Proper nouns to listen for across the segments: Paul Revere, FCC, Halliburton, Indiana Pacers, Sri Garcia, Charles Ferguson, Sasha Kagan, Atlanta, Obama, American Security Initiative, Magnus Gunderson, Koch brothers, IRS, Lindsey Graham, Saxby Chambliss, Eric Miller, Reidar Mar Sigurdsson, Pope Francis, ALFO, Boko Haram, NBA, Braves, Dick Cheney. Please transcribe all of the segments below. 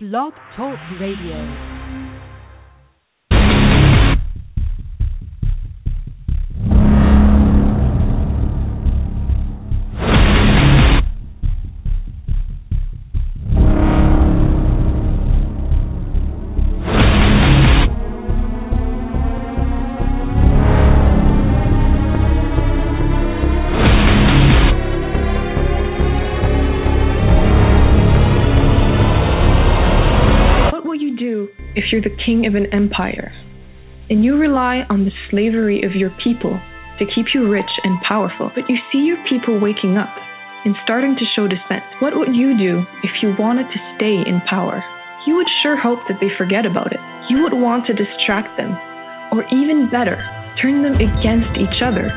Blog Talk Radio. If you're the king of an empire, and you rely on the slavery of your people to keep you rich and powerful, but you see your people waking up and starting to show dissent, what would you do if you wanted to stay in power? You would sure hope that they forget about it. You would want to distract them, or even better, turn them against each other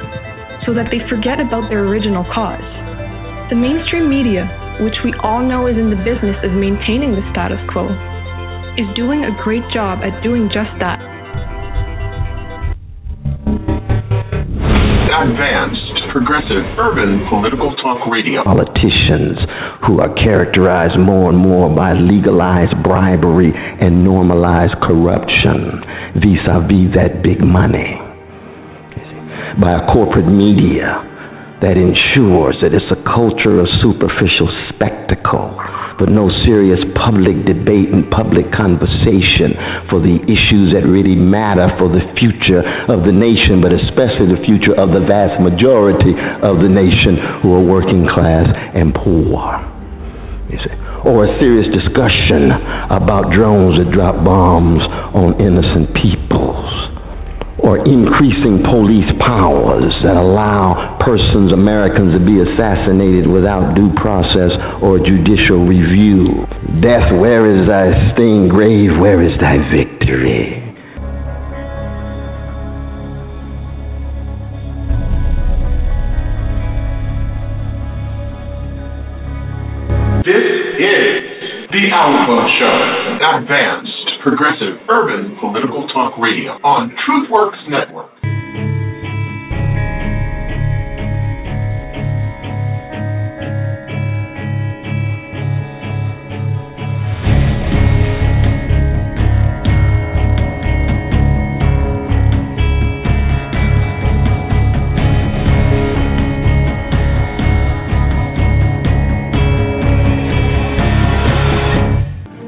so that they forget about their original cause. The mainstream media, which we all know is in the business of maintaining the status quo, is doing a great job at doing just that. Advanced, progressive, urban political talk radio. Politicians who are characterized more and more by legalized bribery and normalized corruption vis-a-vis that big money. By a corporate media that ensures that it's a culture of superficial spectacle, but no serious public debate and public conversation for the issues that really matter for the future of the nation, but especially the future of the vast majority of the nation who are working class and poor. You see? Or a serious discussion about drones that drop bombs on innocent peoples, or increasing police powers that allow Americans to be assassinated without due process or judicial review. Death, where is thy sting? Grave, where is thy victory? This is the ALFO Show. Advanced, progressive, urban political talk radio on TruthWorks Network.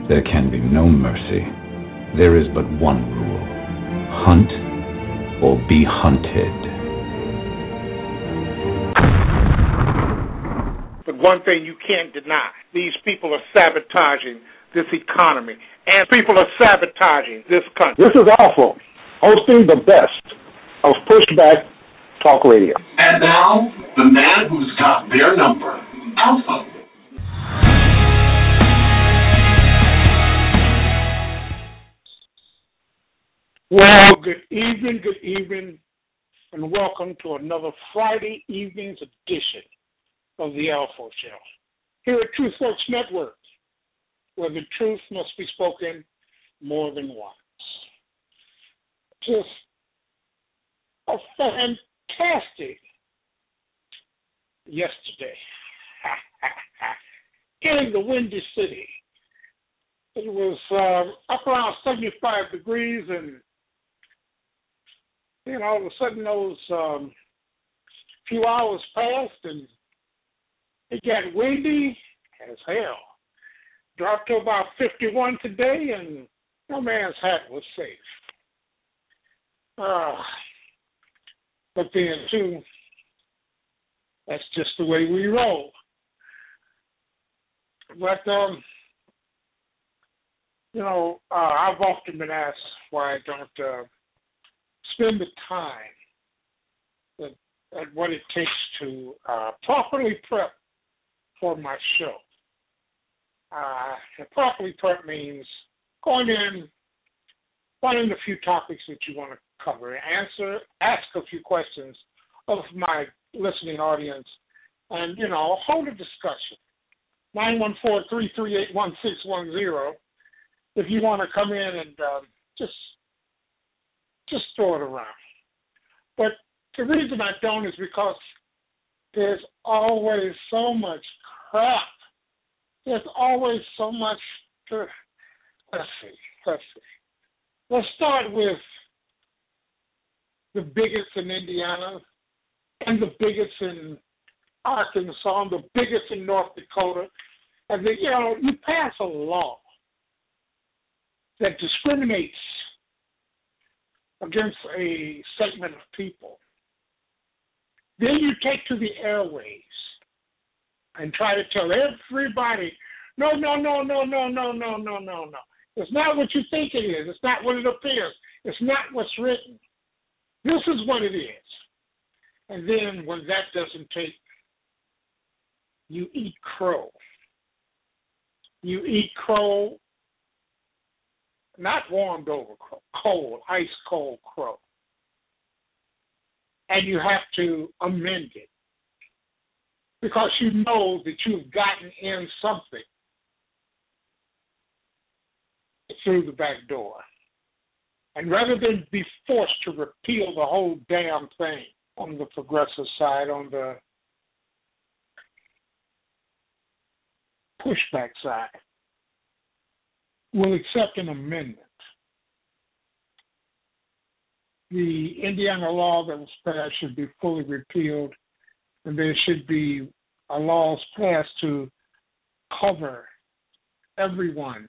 There can be no mercy. There is but one rule: hunt or be hunted. But one thing you can't deny, these people are sabotaging this economy, and people are sabotaging this country. This is ALFO, hosting the best of Pushback Talk Radio. And now, the man who's got their number, ALFO. Well, good evening, and welcome to another Friday evening's edition of the ALFO Show. Here at TruthWorks Network, where the truth must be spoken more than once. Just a fantastic yesterday in the Windy City. It was up around 75 degrees and all of a sudden those few hours passed and it got windy as hell. Dropped to about 51 today and no man's hat was safe. But then, too, that's just the way we roll. But, I've often been asked why I don't spend the time at what it takes to properly prep for my show. Properly prep means going in, finding a few topics that you want to cover, ask a few questions of my listening audience, and, hold a discussion. 914-338-1610. If you want to come in and just throw it around. But the reason I don't is because there's always so much crap. There's always so much Let's see. Let's start with the bigots in Indiana and the bigots in Arkansas and the bigots in North Dakota. And then, you know, you pass a law that discriminates against a segment of people. Then you take to the airways and try to tell everybody, no. It's not what you think it is. It's not what it appears. It's not what's written. This is what it is. And then when that doesn't take, you eat crow. You eat crow, not warmed over crow, cold, ice cold crow. And you have to amend it because you know that you've gotten in something through the back door. And rather than be forced to repeal the whole damn thing on the progressive side, on the pushback side, we'll accept an amendment. The Indiana law that was passed should be fully repealed, and there should be a law passed to cover everyone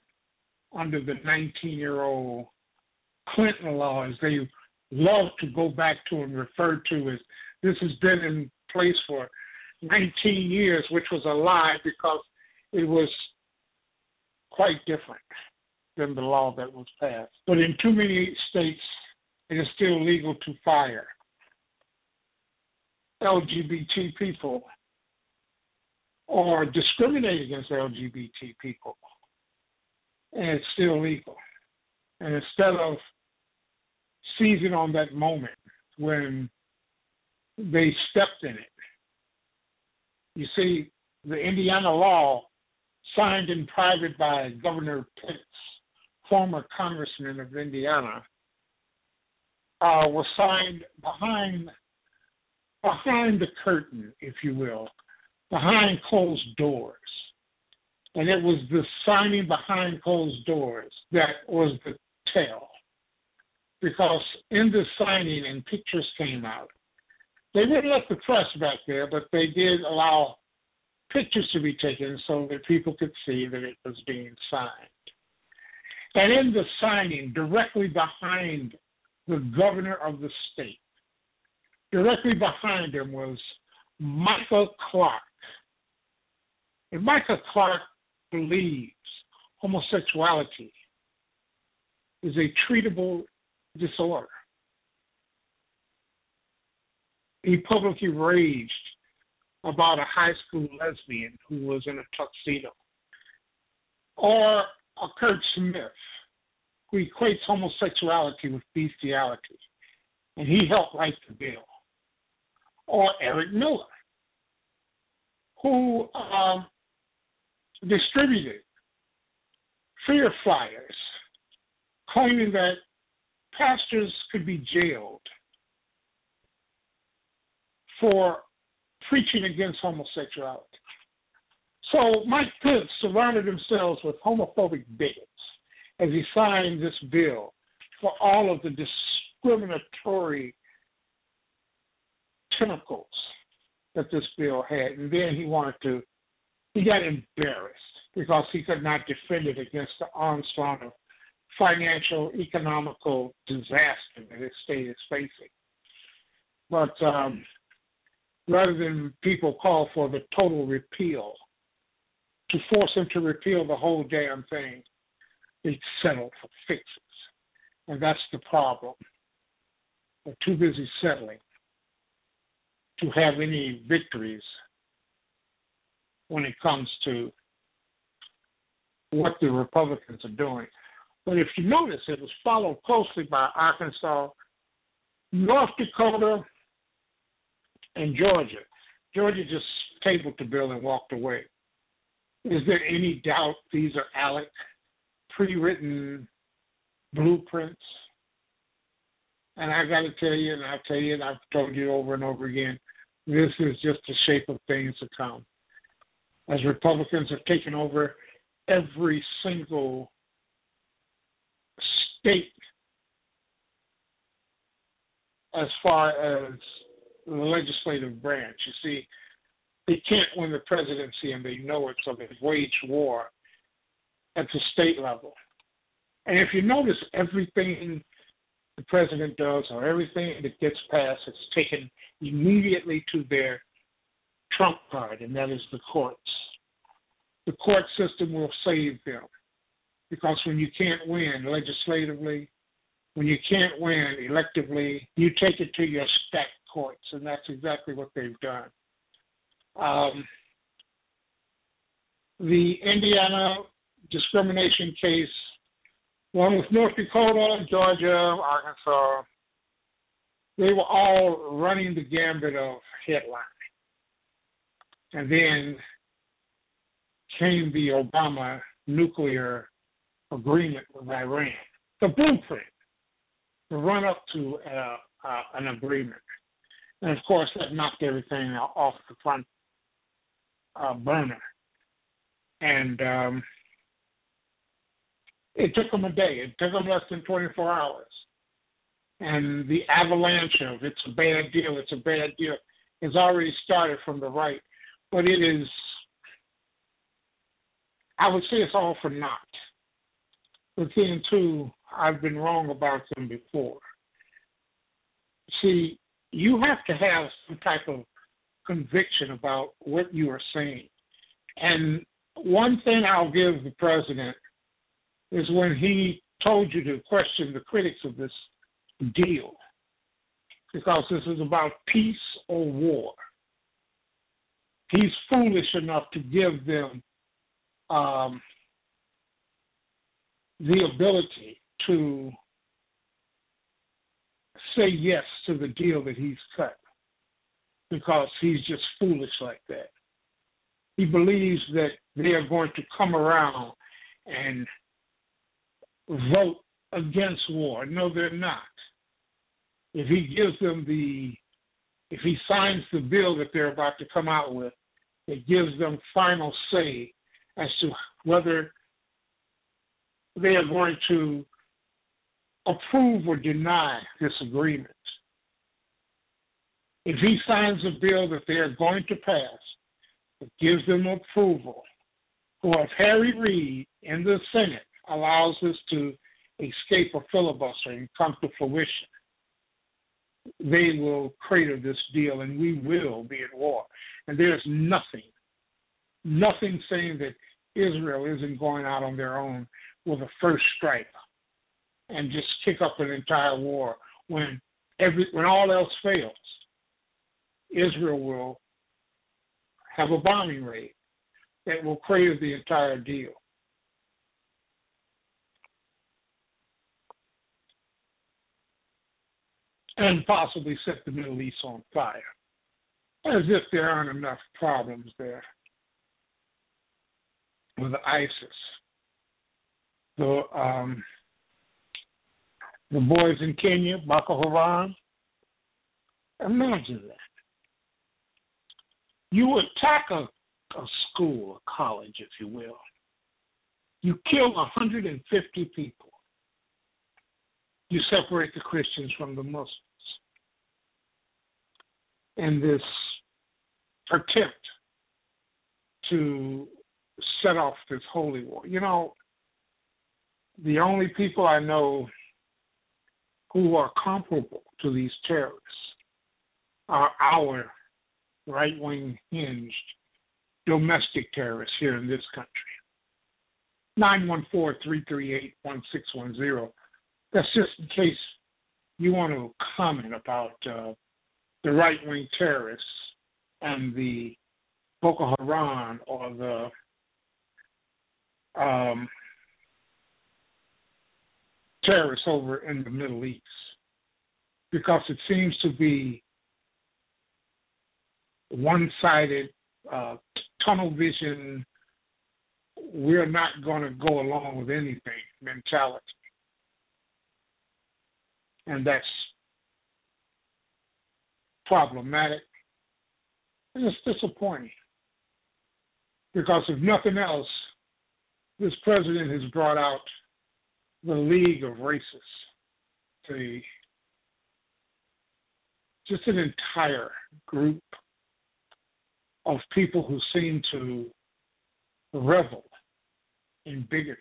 under the 19-year-old Clinton law, as they love to go back to and refer to as this has been in place for 19 years, which was a lie because it was quite different than the law that was passed. But in too many states, it is still legal to fire LGBT people or discriminate against LGBT people. And it's still legal. And instead of seizing on that moment when they stepped in it, you see, the Indiana law signed in private by Governor Pitts, former congressman of Indiana, was signed behind the curtain, if you will, behind closed doors. And it was the signing behind closed doors that was the tell. Because in the signing and pictures came out. They didn't let the press back there, but they did allow pictures to be taken so that people could see that it was being signed. And in the signing, directly behind the governor of the state, directly behind him was Micah Clark. And Micah Clark believes homosexuality is a treatable disorder. He publicly raged about a high school lesbian who was in a tuxedo, or a Kurt Smith who equates homosexuality with bestiality, and he helped write the bill, or Eric Miller, who distributed fear flyers claiming that pastors could be jailed for preaching against homosexuality. So Mike Pence surrounded himself with homophobic bigots as he signed this bill for all of the discriminatory tentacles that this bill had. And then he got embarrassed because he could not defend it against the onslaught of financial, economical disaster that his state is facing. But rather than people call for the total repeal, to force them to repeal the whole damn thing, they settle for fixes. And that's the problem. They're too busy settling to have any victories when it comes to what the Republicans are doing. But if you notice, it was followed closely by Arkansas, North Dakota, and Georgia. Georgia just tabled the bill and walked away. Is there any doubt these are Alec pre-written blueprints? And I got to tell you, and I'll tell you, and I've told you over and over again, this is just the shape of things to come. As Republicans have taken over every single state as far as the legislative branch. You see, they can't win the presidency, and they know it, so they wage war at the state level. And if you notice, everything the president does or everything that gets passed is taken immediately to their trump card, and that is the courts. The court system will save them, because when you can't win legislatively, when you can't win electively, you take it to your stacked courts, and that's exactly what they've done. The Indiana discrimination case, one with North Dakota, Georgia, Arkansas, they were all running the gambit of headline. And then came the Obama nuclear agreement with Iran, the blueprint, the run-up to an agreement. And, of course, that knocked everything off the front burner. And it took them a day. It took them less than 24 hours. And the avalanche of it's a bad deal has already started from the right. But it is, I would say it's all for naught. But then, too, I've been wrong about them before. See, you have to have some type of conviction about what you are saying. And one thing I'll give the president is when he told you to question the critics of this deal, because this is about peace or war. He's foolish enough to give them the ability to say yes to the deal that he's cut, because he's just foolish like that. He believes that they are going to come around and vote against war. No, they're not. If he signs the bill that they're about to come out with, it gives them final say as to whether they are going to approve or deny this agreement. If he signs a bill that they are going to pass, it gives them approval. Or if Harry Reid in the Senate allows this to escape a filibuster and come to fruition, they will crater this deal, and we will be at war. And there's nothing saying that Israel isn't going out on their own with a first strike and just kick up an entire war. When all else fails, Israel will have a bombing raid that will crater the entire deal. And possibly set the Middle East on fire, as if there aren't enough problems there with ISIS. The boys in Kenya, Boko Haram, imagine that. You attack a school, a college, if you will. You kill 150 people. You separate the Christians from the Muslims. And this attempt to set off this holy war. You know, the only people I know who are comparable to these terrorists are our right-wing hinged domestic terrorists here in this country. 914-338-1610. That's just in case you want to comment about the right-wing terrorists and the Boko Haram or the terrorists over in the Middle East, because it seems to be one-sided tunnel vision, we're not going to go along with anything mentality. And that's problematic. And it's disappointing. Because if nothing else, this president has brought out the League of Races, just an entire group of people who seem to revel in bigotry,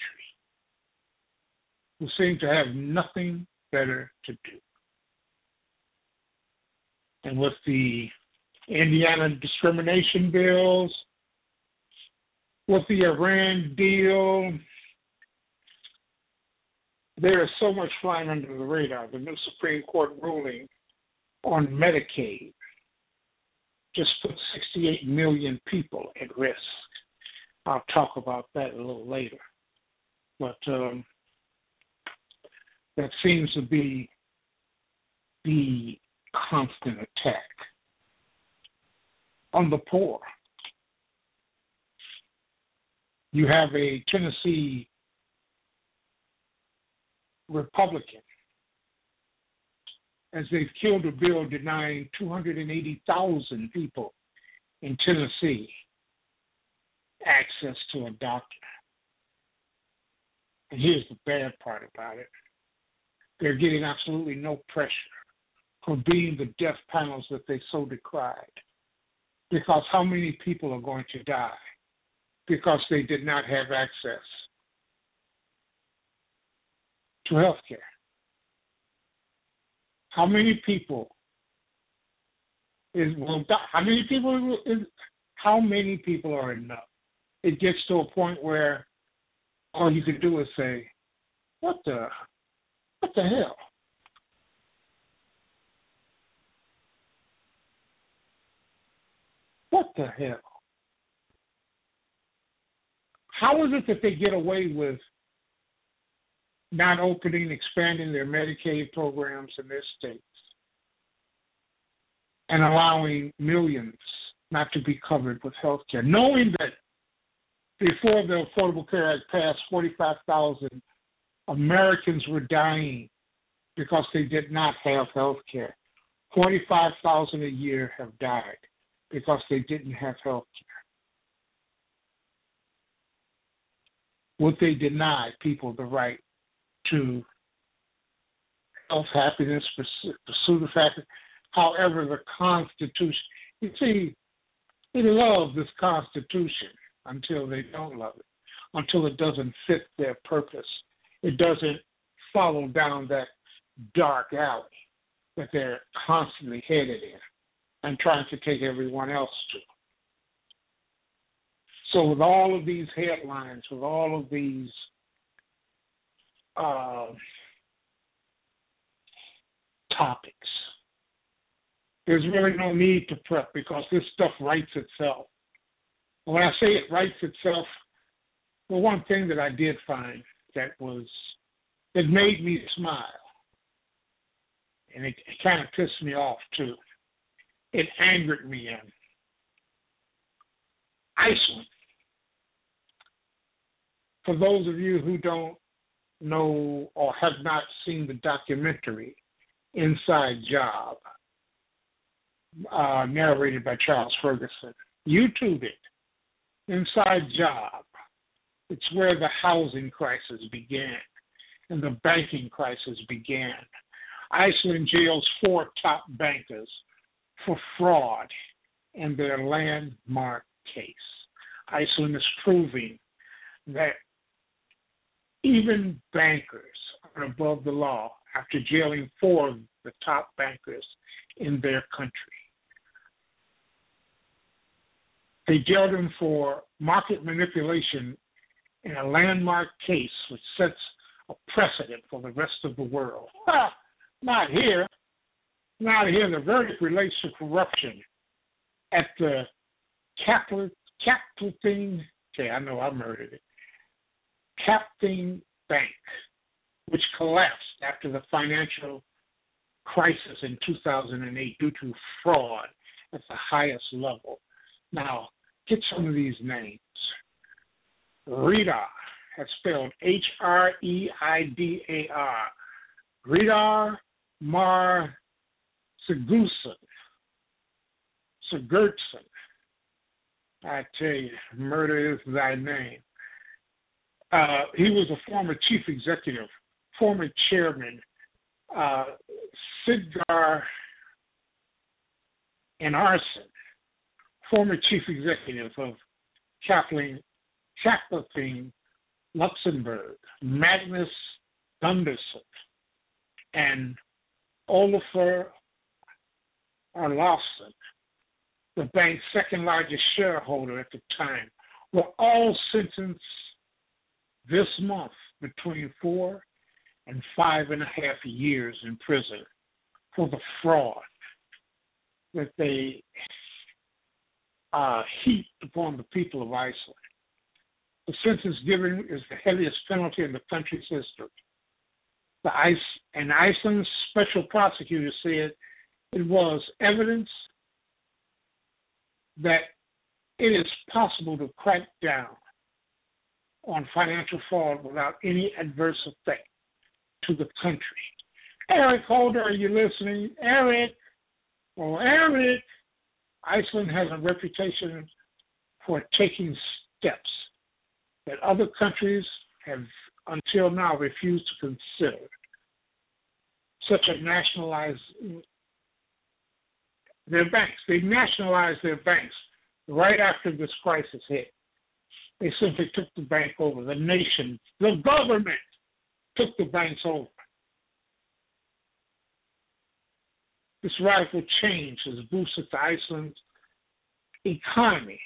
who seem to have nothing better to do. And with the Indiana discrimination bills, with the Iran deal, there is so much flying under the radar. The new Supreme Court ruling on Medicaid just put 68 million people at risk. I'll talk about that a little later. But that seems to be the constant attack on the poor. You have a Tennessee Republican, as they've killed a bill denying 280,000 people in Tennessee access to a doctor. And here's the bad part about it. They're getting absolutely no pressure for being the death panels that they so decried, because how many people are going to die because they did not have access to health care? How many people will die? How many people are enough? It gets to a point where all you can do is say, what the hell? What the hell? How is it that they get away with not opening, expanding their Medicaid programs in their states and allowing millions not to be covered with health care, knowing that before the Affordable Care Act passed, 45,000 Americans were dying because they did not have health care. 45,000 a year have died because they didn't have health care. Would they deny people the right to health, happiness, pursuit of happiness? However, the Constitution, you see, they love this Constitution until they don't love it, until it doesn't fit their purpose. It doesn't follow down that dark alley that they're constantly headed in and trying to take everyone else to. So with all of these headlines, with all of these topics, there's really no need to prep because this stuff writes itself. When I say it writes itself, the one thing that I did find that made me smile, and it kind of pissed me off too, it angered me. In Iceland, for those of you who don't know or have not seen the documentary Inside Job, narrated by Charles Ferguson. YouTube it. Inside Job. It's where the housing crisis began and the banking crisis began. Iceland jails 4 top bankers for fraud in their landmark case. Iceland is proving that even bankers are above the law after jailing 4 of the top bankers in their country. They jailed them for market manipulation in a landmark case which sets a precedent for the rest of the world. Ha! Not here. Not here. The verdict relates to corruption at the capital thing. Okay, I know I murdered it. Captain Bank, which collapsed after the financial crisis in 2008 due to fraud at the highest level. Now, get some of these names. Reidar, that's spelled H-R-E-I-D-A-R. Reidar Mar Sigurdsson. I tell you, murder is thy name. He was a former chief executive former chairman, Sidgar Anarson, former chief executive of Chapleton Luxembourg, Magnus Gunderson, and Olafur Olafsson, the bank's second largest shareholder at the time, were all sentenced this month between 4 and 5.5 years in prison for the fraud that they heaped upon the people of Iceland. The sentence given is the heaviest penalty in the country's history. Iceland's special prosecutor said it was evidence that it is possible to crack down on financial fraud without any adverse effect to the country. Eric Holder, are you listening? Eric, oh, Eric. Iceland has a reputation for taking steps that other countries have until now refused to consider, such as nationalizing their banks. They nationalized their banks right after this crisis hit. They simply took the bank over. The nation, the government took the banks over. This radical change has boosted Iceland's economy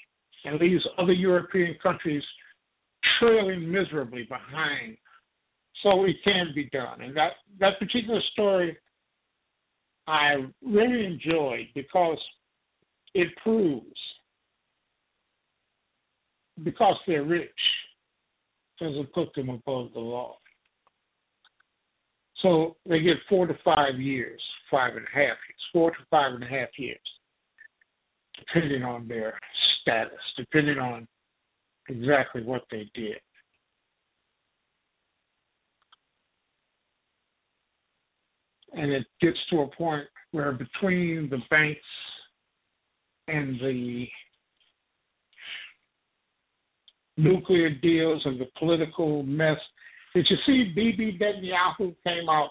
and leaves other European countries trailing miserably behind. So it can be done. And that particular story I really enjoyed because it proves, because they're rich, doesn't put them above the law. So they get 4 to 5 years, 5.5 years, 4 to 5.5 years, depending on their status, depending on exactly what they did. And it gets to a point where between the banks and the nuclear deals and the political mess. Did you see Bibi Netanyahu came out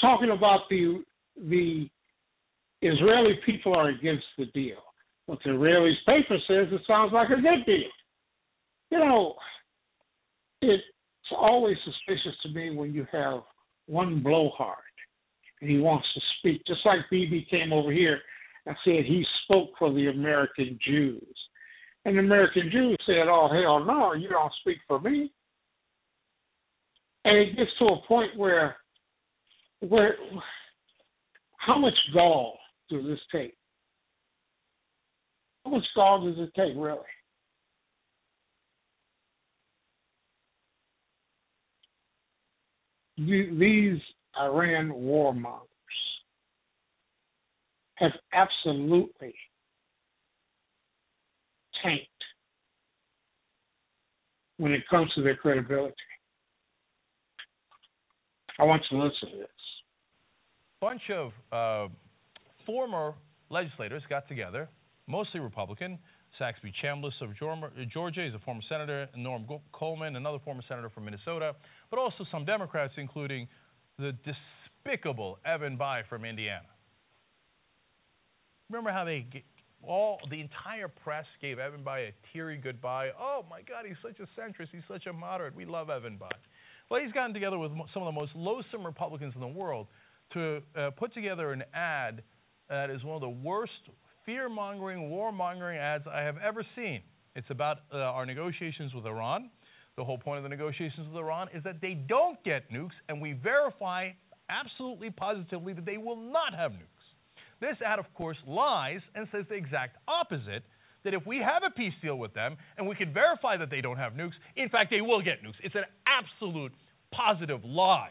talking about the Israeli people are against the deal? What the Israeli paper says, it sounds like a good deal. You know, it's always suspicious to me when you have one blowhard and he wants to speak. Just like Bibi came over here and said he spoke for the American Jews. And the American Jews said, oh, hell no, you don't speak for me. And it gets to a point where how much gall does this take? How much gall does it take, really? These Iran warmongers have absolutely tanked when it comes to their credibility. I want you to listen to this. A bunch of former legislators got together, mostly Republican. Saxby Chambliss of Georgia, he's a former senator, Norm Coleman, another former senator from Minnesota, but also some Democrats, including the despicable Evan Bayh from Indiana. Remember how they the entire press gave Evan Bayh a teary goodbye. Oh, my God, he's such a centrist. He's such a moderate. We love Evan Bayh. Well, he's gotten together with some of the most loathsome Republicans in the world to put together an ad that is one of the worst fear-mongering, war-mongering ads I have ever seen. It's about our negotiations with Iran. The whole point of the negotiations with Iran is that they don't get nukes, and we verify absolutely positively that they will not have nukes. This ad, of course, lies and says the exact opposite, that if we have a peace deal with them and we can verify that they don't have nukes, in fact, they will get nukes. It's an absolute positive lie.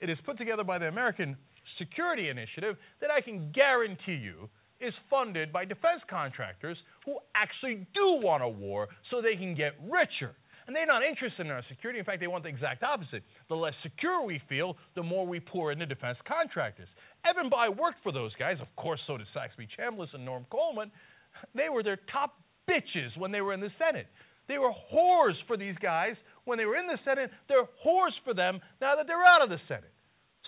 It is put together by the American Security Initiative that I can guarantee you is funded by defense contractors who actually do want a war so they can get richer. And they're not interested in our security. In fact, they want the exact opposite. The less secure we feel, the more we pour into defense contractors. Evan Bayh worked for those guys. Of course, so did Saxby Chambliss and Norm Coleman. They were their top bitches when they were in the Senate. They were whores for these guys when they were in the Senate. They're whores for them now that they're out of the Senate.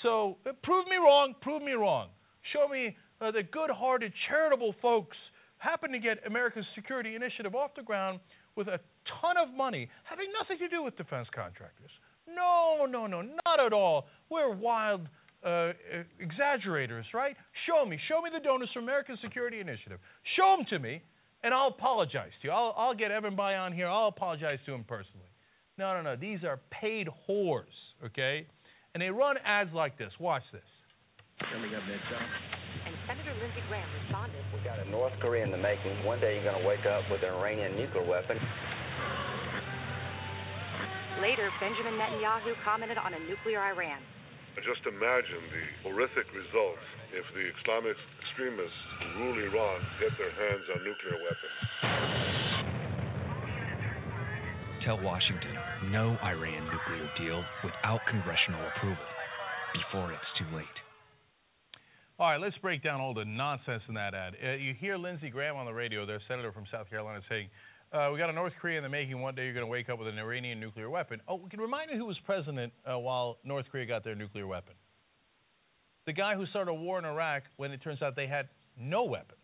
So prove me wrong, prove me wrong. Show me the good-hearted, charitable folks happen to get American Security Initiative off the ground with a ton of money, having nothing to do with defense contractors. No, no, no, not at all. We're wild exaggerators, right? Show me the donors from American Security Initiative. Show them to me, and I'll apologize to you. I'll get Evan Bayh on here. I'll apologize to him personally. No, no, no. These are paid whores, okay? And they run ads like this. Watch this. Coming up next time. And Senator Lindsey Graham responded. We got a North Korea in the making. One day you're going to wake up with an Iranian nuclear weapon. Later, Benjamin Netanyahu commented on a nuclear Iran. Just imagine the horrific results if the Islamic extremists who rule Iran get their hands on nuclear weapons. Tell Washington, no Iran nuclear deal without congressional approval before it's too late. All right, let's break down all the nonsense in that ad. You hear Lindsey Graham on the radio, their senator from South Carolina, saying, we got a North Korea in the making. One day you're going to wake up with an Iranian nuclear weapon. Oh, we can remind you who was president while North Korea got their nuclear weapon. The guy who started a war in Iraq when it turns out they had no weapons.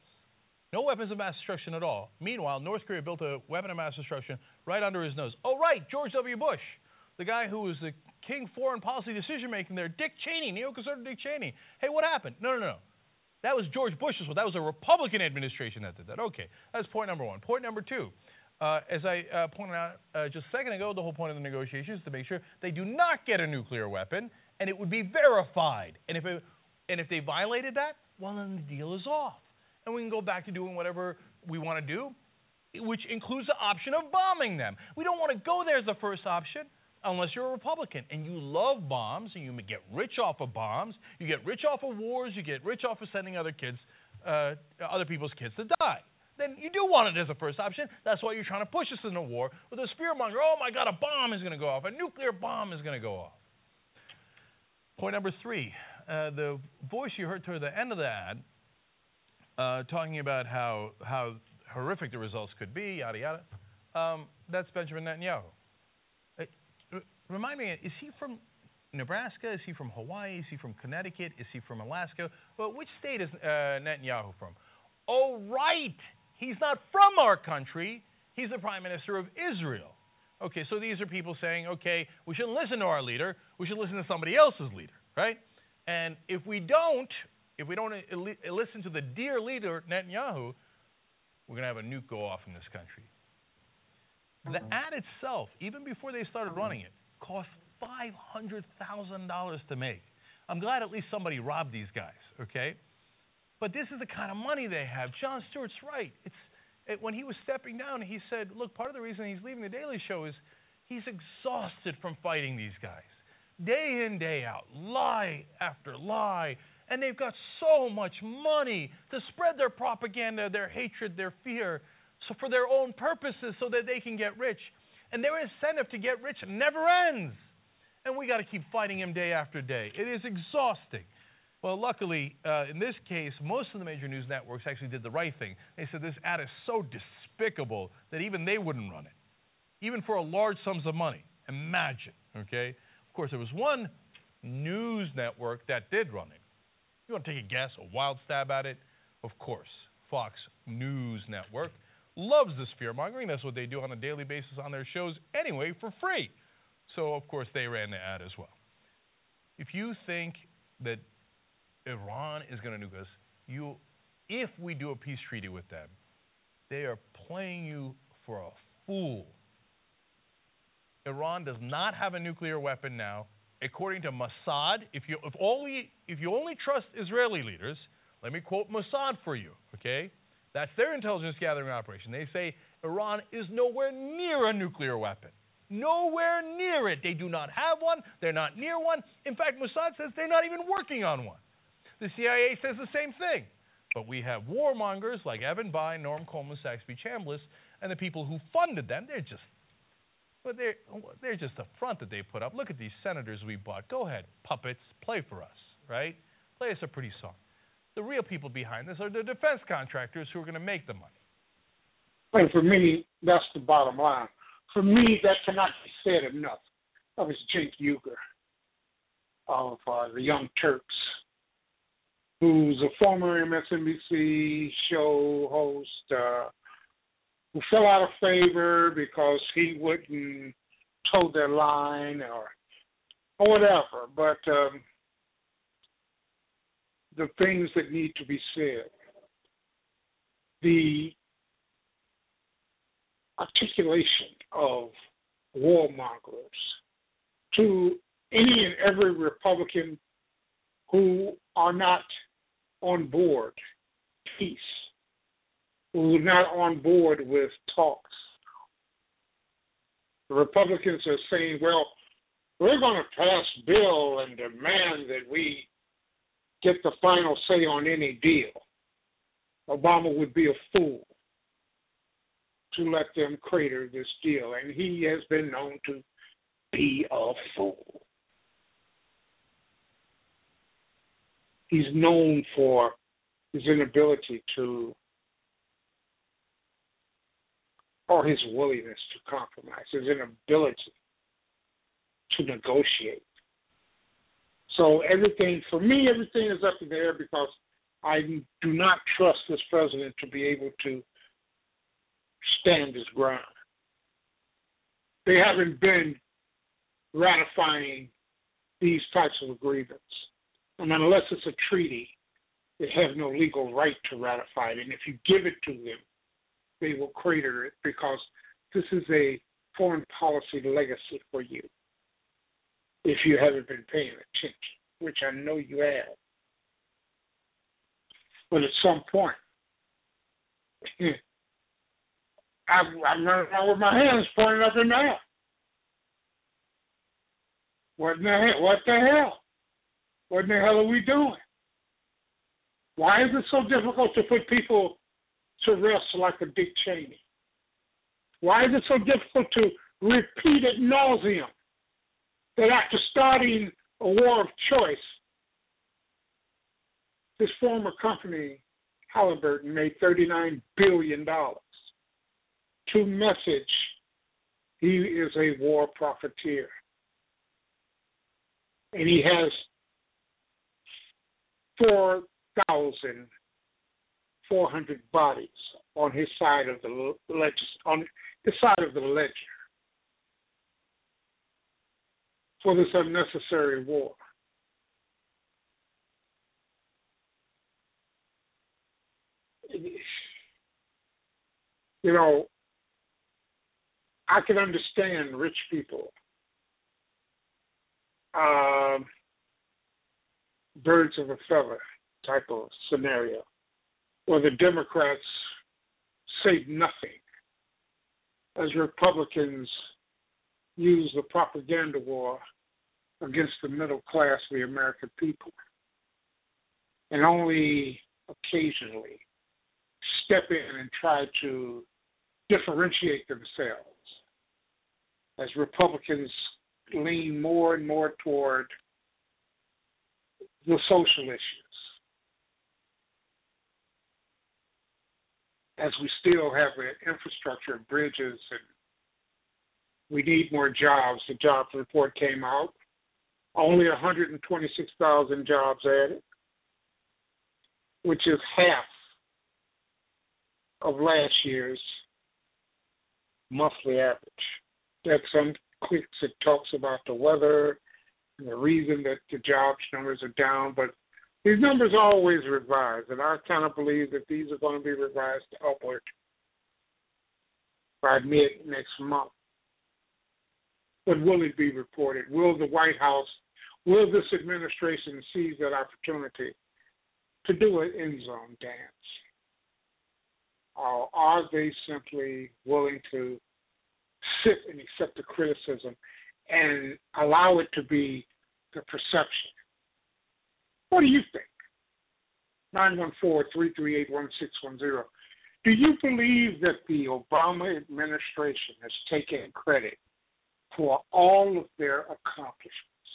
No weapons of mass destruction at all. Meanwhile, North Korea built a weapon of mass destruction right under his nose. Oh, right, George W. Bush, the guy who was the king foreign policy decision-making there, Dick Cheney, neoconservative Dick Cheney. Hey, what happened? No, no, no. That was George Bush's one. That was a Republican administration that did that. Okay, that's point number one. Point number two, as I pointed out just a second ago, the whole point of the negotiations is to make sure they do not get a nuclear weapon, and it would be verified. And if they violated that, well, then the deal is off. And we can go back to doing whatever we want to do, which includes the option of bombing them. We don't want to go there as the first option. Unless you're a Republican and you love bombs and you get rich off of bombs, you get rich off of wars, you get rich off of sending other kids, other people's kids to die. Then you do want it as a first option. That's why you're trying to push us into war with a spearmonger. Oh my God, a bomb is going to go off. A nuclear bomb is going to go off. Point number three, the voice you heard toward the end of the ad talking about how horrific the results could be, yada, yada, that's Benjamin Netanyahu. Remind me, is he from Nebraska? Is he from Hawaii? Is he from Connecticut? Is he from Alaska? Well, which state is Netanyahu from? Oh, right. He's not from our country. He's the prime minister of Israel. Okay, so these are people saying, okay, we shouldn't listen to our leader. We should listen to somebody else's leader, right? And if we don't listen to the dear leader, Netanyahu, we're going to have a nuke go off in this country. The ad itself, even before they started running it, cost $500,000 to make. I'm glad at least somebody robbed these guys, okay? But this is the kind of money they have. Jon Stewart's right. When he was stepping down, he said, look, part of the reason he's leaving The Daily Show is he's exhausted from fighting these guys. Day in, day out, lie after lie. And they've got so much money to spread their propaganda, their hatred, their fear, so for their own purposes so that they can get rich. And their incentive to get rich never ends. And we got to keep fighting him day after day. It is exhausting. Well, luckily, in this case, most of the major news networks actually did the right thing. They said this ad is so despicable that even they wouldn't run it, even for large sums of money. Imagine, okay? Of course, there was one news network that did run it. You want to take a guess, a wild stab at it? Of course, Fox News Network. Loves the fear-mongering. That's what they do on a daily basis on their shows anyway for free. So, of course, they ran the ad as well. If you think that Iran is going to nuke us, if we do a peace treaty with them, they are playing you for a fool. Iran does not have a nuclear weapon now. According to Mossad, if you only trust Israeli leaders, let me quote Mossad for you, okay? That's their intelligence gathering operation. They say Iran is nowhere near a nuclear weapon. Nowhere near it. They do not have one. They're not near one. In fact, Mossad says they're not even working on one. The CIA says the same thing. But we have warmongers like Evan Bayh, Norm Coleman, Saxby Chambliss, and the people who funded them. They're just a front that they put up. Look at these senators we bought. Go ahead, puppets, play for us, right? Play us a pretty song. The real people behind this are the defense contractors who are going to make the money. And for me, that's the bottom line. For me, that cannot be said enough. That was Jake Ueger of the Young Turks, who's a former MSNBC show host who fell out of favor because he wouldn't toe their line or whatever. But the things that need to be said, the articulation of warmongers to any and every Republican who are not on board peace, who are not on board with talks. The Republicans are saying, well, we're going to pass a bill and demand that we get the final say on any deal. Obama would be a fool to let them crater this deal, and he has been known to be a fool. He's known for his inability to, or his willingness to compromise, his inability to negotiate. So everything, for me, everything is up in the air because I do not trust this president to be able to stand his ground. They haven't been ratifying these types of agreements. And unless it's a treaty, they have no legal right to ratify it. And if you give it to them, they will crater it because this is a foreign policy legacy for you if you haven't been paying attention, which I know you have. But at some point, I'm running around with my hands pointed up in the air. What the hell? What in the hell are we doing? Why is it so difficult to put people to rest like a Dick Cheney? Why is it so difficult to repeat ad nauseum that after starting a war of choice, his former company, Halliburton, made $39 billion to message he is a war profiteer? And he has 4,400 bodies on his side of the ledger. For this unnecessary war. You know, I can understand rich people. Birds of a feather type of scenario where the Democrats say nothing as Republicans use the propaganda war against the middle class, the American people, and only occasionally step in and try to differentiate themselves as Republicans lean more and more toward the social issues, as we still have an infrastructure of bridges and we need more jobs. The jobs report came out. Only 126,000 jobs added, which is half of last year's monthly average. There's some clicks that talks about the weather and the reason that the jobs numbers are down, but these numbers are always revised, and I kind of believe that these are going to be revised upward by mid-next month. But will it be reported? Will the White House, will this administration seize that opportunity to do an end zone dance? Or are they simply willing to sit and accept the criticism and allow it to be the perception? What do you think? 914-338-1610. Do you believe that the Obama administration has taken credit for all of their accomplishments?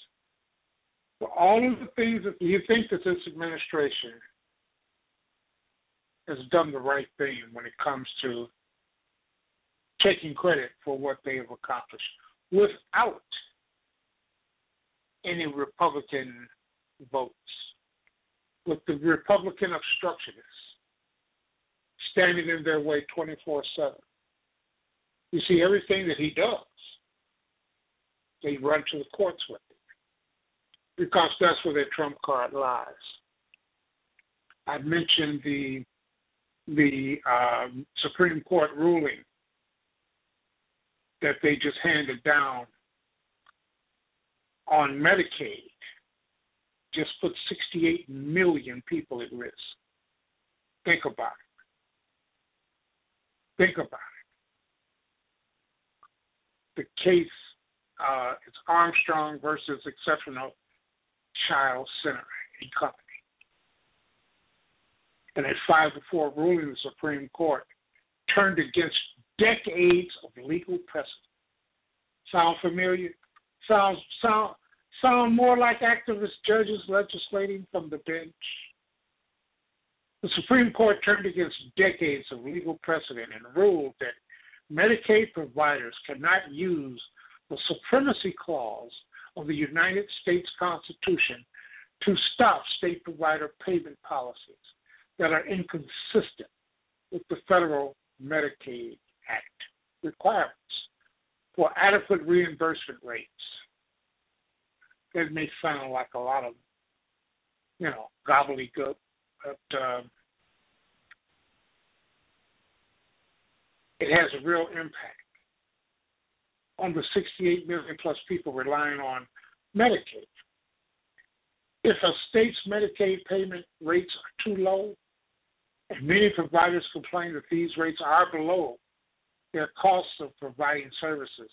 For all of the things that you think that this administration has done the right thing when it comes to taking credit for what they have accomplished without any Republican votes, with the Republican obstructionists standing in their way 24/7. You see, everything that he does, they run to the courts with it, because that's where their trump card lies. I mentioned the Supreme Court ruling that they just handed down on Medicaid, just put 68 million people at risk. Think about it. Think about it. The case, it's Armstrong versus Exceptional Child Center and Company. And at 5-4 ruling, the Supreme Court turned against decades of legal precedent. Sound familiar? Sound more like activist judges legislating from the bench? The Supreme Court turned against decades of legal precedent and ruled that Medicaid providers cannot use the Supremacy Clause of the United States Constitution to stop state provider payment policies that are inconsistent with the Federal Medicaid Act requirements for adequate reimbursement rates. That may sound like a lot of, gobbledygook, but it has a real impact on the 68 million plus people relying on Medicaid. If a state's Medicaid payment rates are too low, and many providers complain that these rates are below their costs of providing services,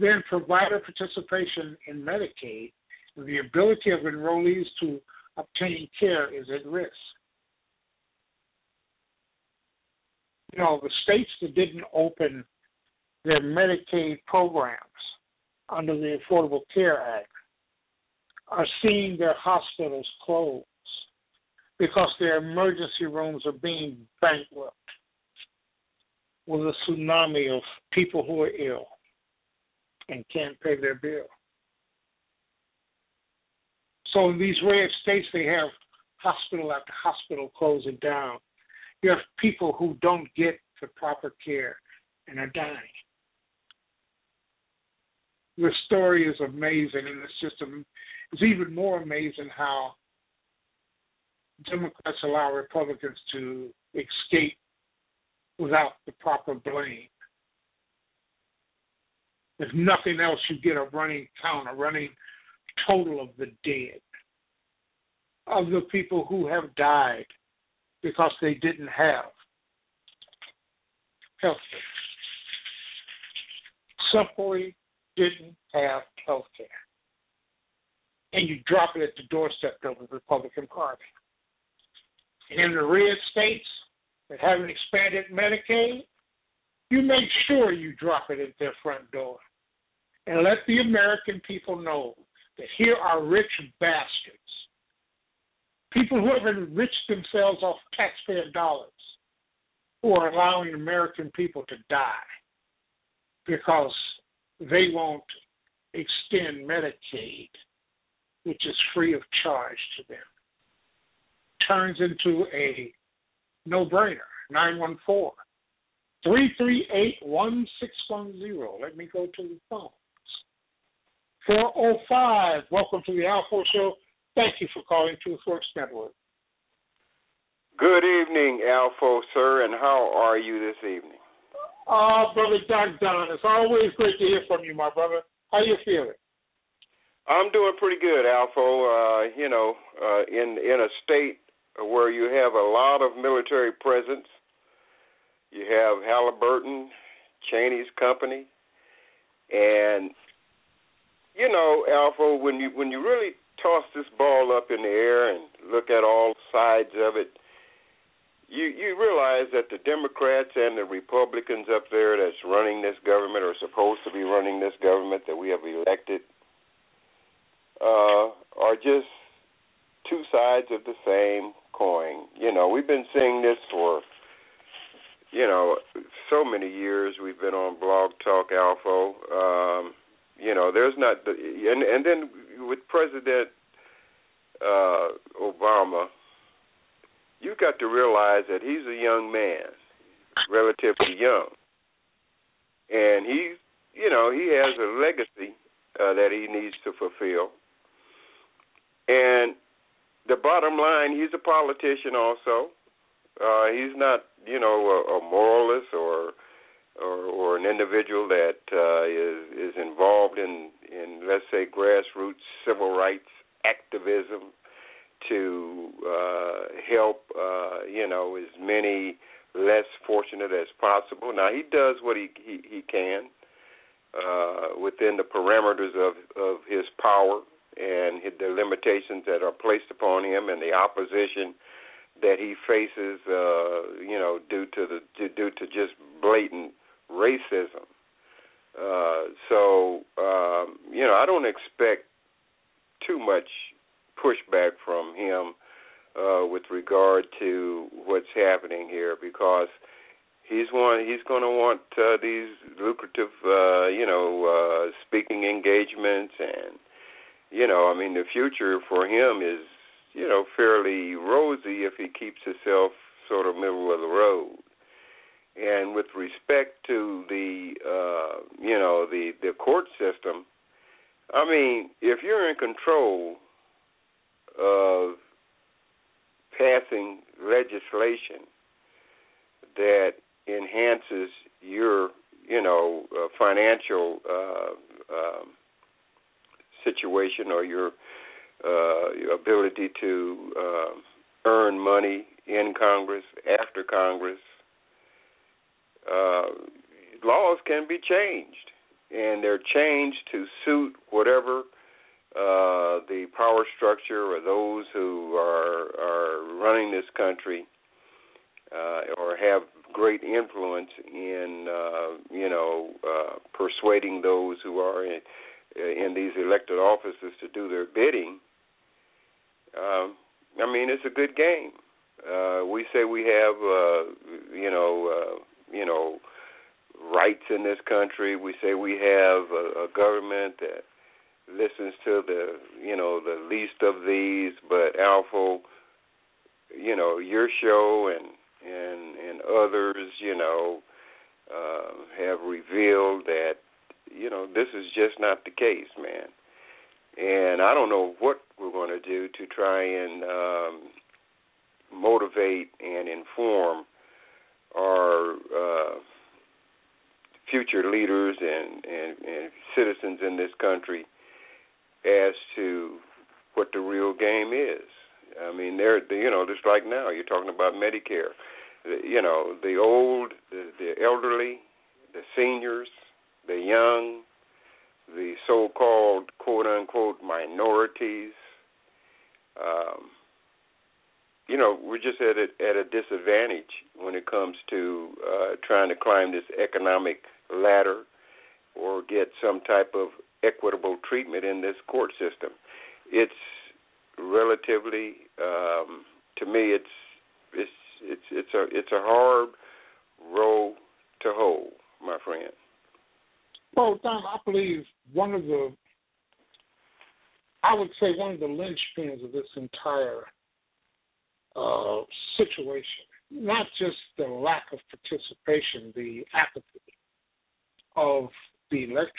then provider participation in Medicaid and the ability of enrollees to obtain care is at risk. The states that didn't open their Medicaid programs under the Affordable Care Act are seeing their hospitals close because their emergency rooms are being bankrupt with a tsunami of people who are ill and can't pay their bill. So in these red states, they have hospital after hospital closing down. You have people who don't get the proper care and are dying. The story is amazing, and the system is even more amazing how Democrats allow Republicans to escape without the proper blame. If nothing else, you get a running count, a running total of the dead, of the people who have died because they didn't have health care. Simply didn't have health care. And you drop it at the doorstep of the Republican Party. And in the red states that haven't expanded Medicaid, you make sure you drop it at their front door and let the American people know that here are rich bastards, people who have enriched themselves off taxpayer dollars, who are allowing American people to die because they won't extend Medicaid, which is free of charge to them. Turns into a no-brainer, 914. 338-1610. Let me go to the phones. 405. Welcome to the ALFO Show. Thank you for calling TruthWorks Network. Good evening, ALFO, sir, and how are you this evening? Brother Doc Don, it's always great to hear from you, my brother. How you feeling? I'm doing pretty good, ALFO. In a state where you have a lot of military presence. You have Halliburton, Cheney's company, and Alfo, when you really toss this ball up in the air and look at all sides of it, you realize that the Democrats and the Republicans up there that's running this government or supposed to be running this government that we have elected are just two sides of the same coin. We've been seeing this for you know, so many years we've been on Blog Talk, ALFO. You know, there's not – and then with President Obama, you've got to realize that he's a young man, relatively young. And he's, you know, he has a legacy that he needs to fulfill. And the bottom line, he's a politician also. He's not, you know, a moralist or an individual that is involved in, let's say, grassroots civil rights activism to help, you know, as many less fortunate as possible. Now, he does what he can within the parameters of his power and the limitations that are placed upon him and the opposition that he faces, you know, due to just blatant racism. You know, I don't expect too much pushback from him with regard to what's happening here, because he's going to want these lucrative, you know, speaking engagements, and you know, I mean, the future for him is, you know, fairly rosy if he keeps himself sort of middle of the road. And with respect to the, you know, the court system, I mean, if you're in control of passing legislation that enhances your, you know, financial situation or your ability to earn money in Congress, after Congress, laws can be changed, and they're changed to suit whatever the power structure or those who are running this country or have great influence in, you know, persuading those who are in these elected offices to do their bidding. I mean, it's a good game. We say we have, you know, rights in this country. We say we have a government that listens to the, you know, the least of these. But ALFO, you know, your show and others, you know, have revealed that, you know, this is just not the case, man. And I don't know what we're going to do to try and motivate and inform our future leaders and citizens in this country as to what the real game is. I mean, they're, you know, just like now, you're talking about Medicare. You know, the old, the elderly, the seniors, the young, the so-called quote-unquote minorities, you know, we're just at a disadvantage when it comes to trying to climb this economic ladder or get some type of equitable treatment in this court system. It's relatively, to me, it's a hard row to hold, my friend. Well, Tom, I believe one of the linchpins of this entire situation, not just the lack of participation, the apathy of the electorate,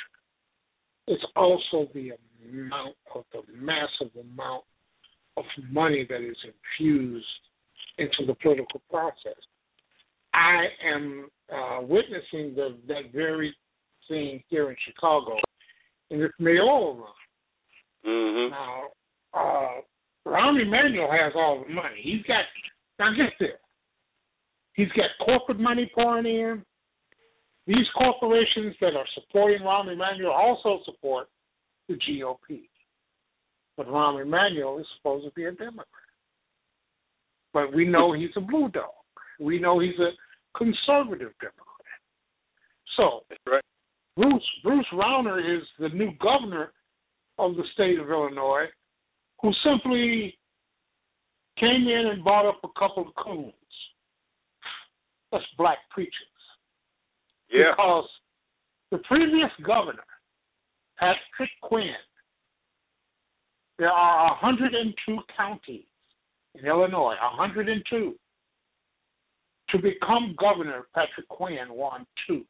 it's also the amount of the massive amount of money that is infused into the political process. I am witnessing that very thing here in Chicago in this mayoral run. Mm-hmm. Now, Rahm Emanuel has all the money. He's got, now get this, he's got corporate money pouring in. These corporations that are supporting Rahm Emanuel also support the GOP. But Rahm Emanuel is supposed to be a Democrat. But we know he's a blue dog. We know he's a conservative Democrat. So, that's right. Bruce Rauner is the new governor of the state of Illinois, who simply came in and bought up a couple of coons us black preachers. Yeah. Because the previous governor, Patrick Quinn, there are 102 counties in Illinois, 102. To become governor, Patrick Quinn won 2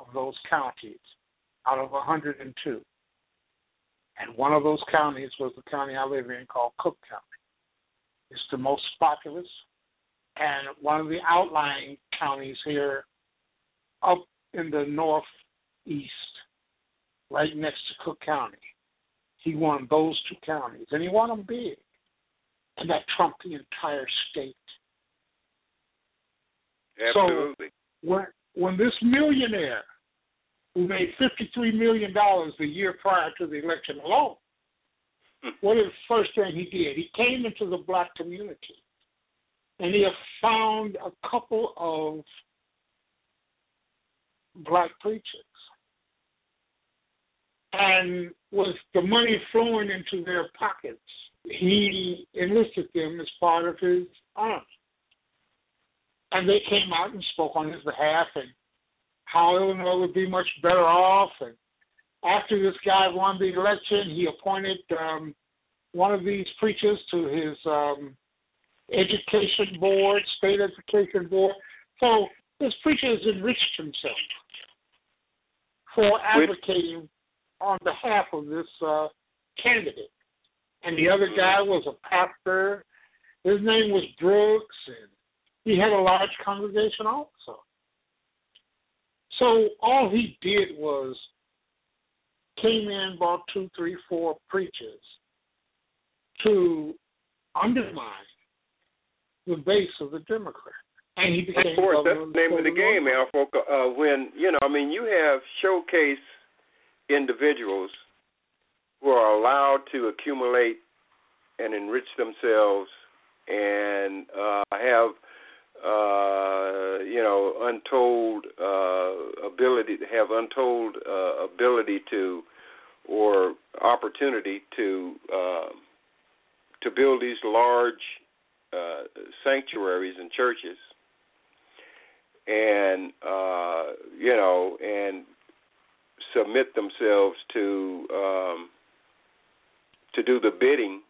of those counties out of 102. And one of those counties was the county I live in called Cook County. It's the most populous and one of the outlying counties here up in the northeast, right next to Cook County. He won those 2 counties, and he won them big. And that trumped the entire state. Absolutely. So when this millionaire who made $53 million the year prior to the election alone, what is the first thing he did? He came into the black community, and he found a couple of black preachers. And with the money flowing into their pockets, he enlisted them as part of his army. And they came out and spoke on his behalf and how Illinois would be much better off. And after this guy won the election, he appointed one of these preachers to his education board, state education board. So this preacher has enriched himself for advocating on behalf of this candidate. And the other guy was a pastor. His name was Brooks, and he had a large congregation also. So all he did was came in, brought 2, 3, 4 preachers to undermine the base of the Democrats. And he became governor. That's the name of the game, Alfo. When, you have showcase individuals who are allowed to accumulate and enrich themselves and have, untold ability to have untold ability to or opportunity to build these large sanctuaries and churches, and and submit themselves to do the bidding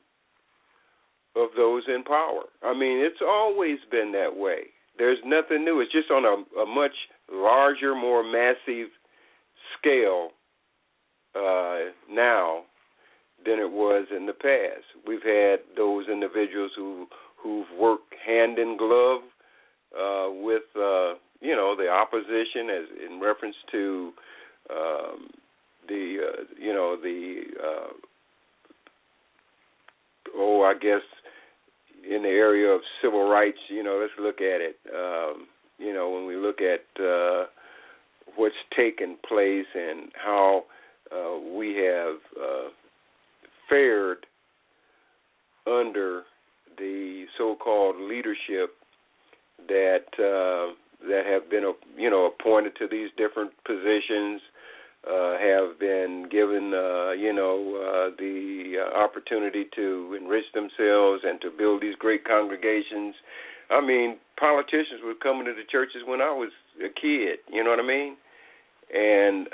of those in power. I mean, it's always been that way. There's nothing new. It's just on a much larger, more massive scale now than it was in the past. We've had those individuals who've worked hand in glove with the opposition, as in reference to I guess in the area of civil rights, let's look at it. When we look at what's taken place and how we have fared under the so-called leadership that have been, appointed to these different positions, have been given, the opportunity to enrich themselves and to build these great congregations. I mean, politicians were coming to the churches when I was a kid, you know what I mean? And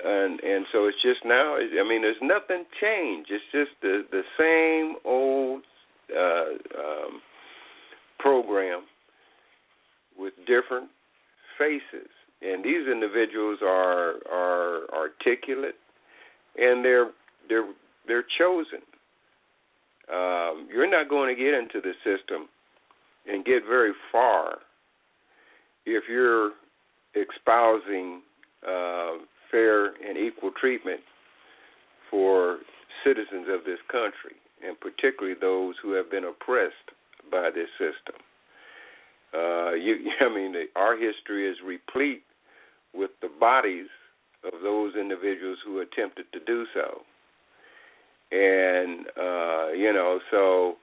so it's just now, there's nothing changed. It's just the same old program with different faces. And these individuals are articulate, and they're chosen. You're not going to get into the system and get very far if you're espousing fair and equal treatment for citizens of this country, and particularly those who have been oppressed by this system. Our history is replete with the bodies of those individuals who attempted to do so. And, so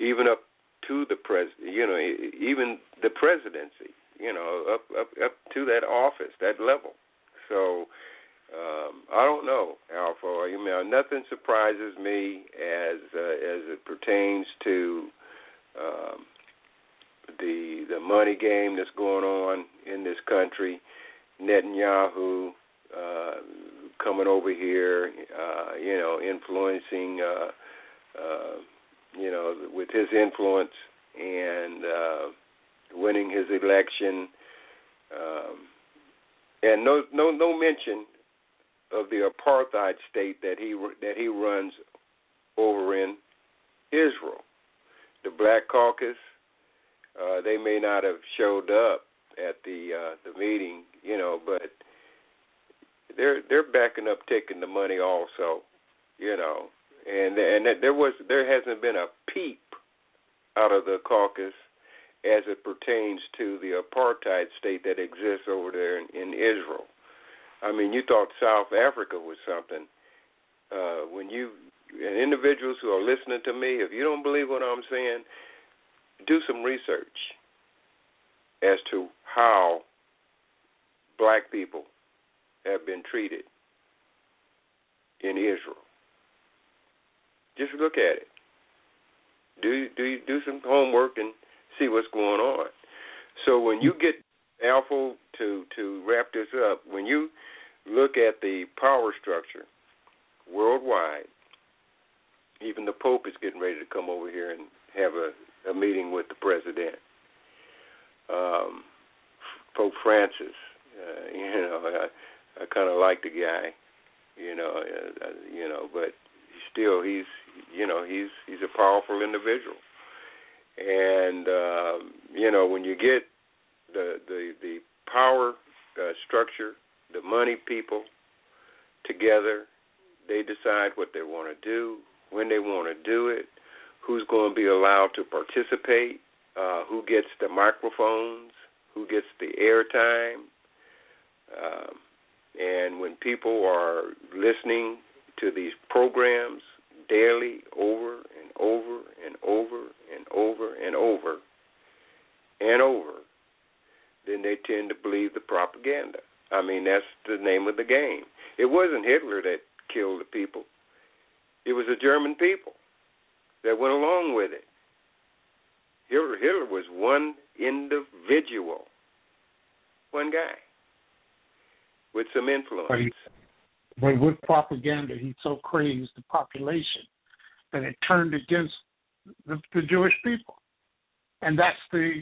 even up to the president, even the presidency, up to that office, that level. So I don't know, Alfo. Nothing surprises me as it pertains to the money game that's going on in this country, Netanyahu coming over here, influencing, with his influence and winning his election, and no mention of the apartheid state that he runs over in Israel. The Black Caucus, they may not have showed up at the meeting, but they're backing up taking the money also, and there hasn't been a peep out of the caucus as it pertains to the apartheid state that exists over there in Israel. I mean, you thought South Africa was something. And individuals who are listening to me, if you don't believe what I'm saying, do some research as to how black people have been treated in Israel. Just look at it. Do some homework and see what's going on. So when you get Alpha, to wrap this up, when you look at the power structure worldwide, even the Pope is getting ready to come over here and have a meeting with the president, Pope Francis. I kind of like the guy, but still he's a powerful individual, and when you get the power structure, the money people together, they decide what they want to do, when they want to do it, who's going to be allowed to participate, who gets the microphones, who gets the airtime. And when people are listening to these programs daily over and over and over and over and over and over, then they tend to believe the propaganda. I mean, that's the name of the game. It wasn't Hitler that killed the people. It was the German people that went along with it. Hitler was one individual, one guy, with some influence. But with propaganda, he so crazed the population that it turned against the Jewish people. And that's the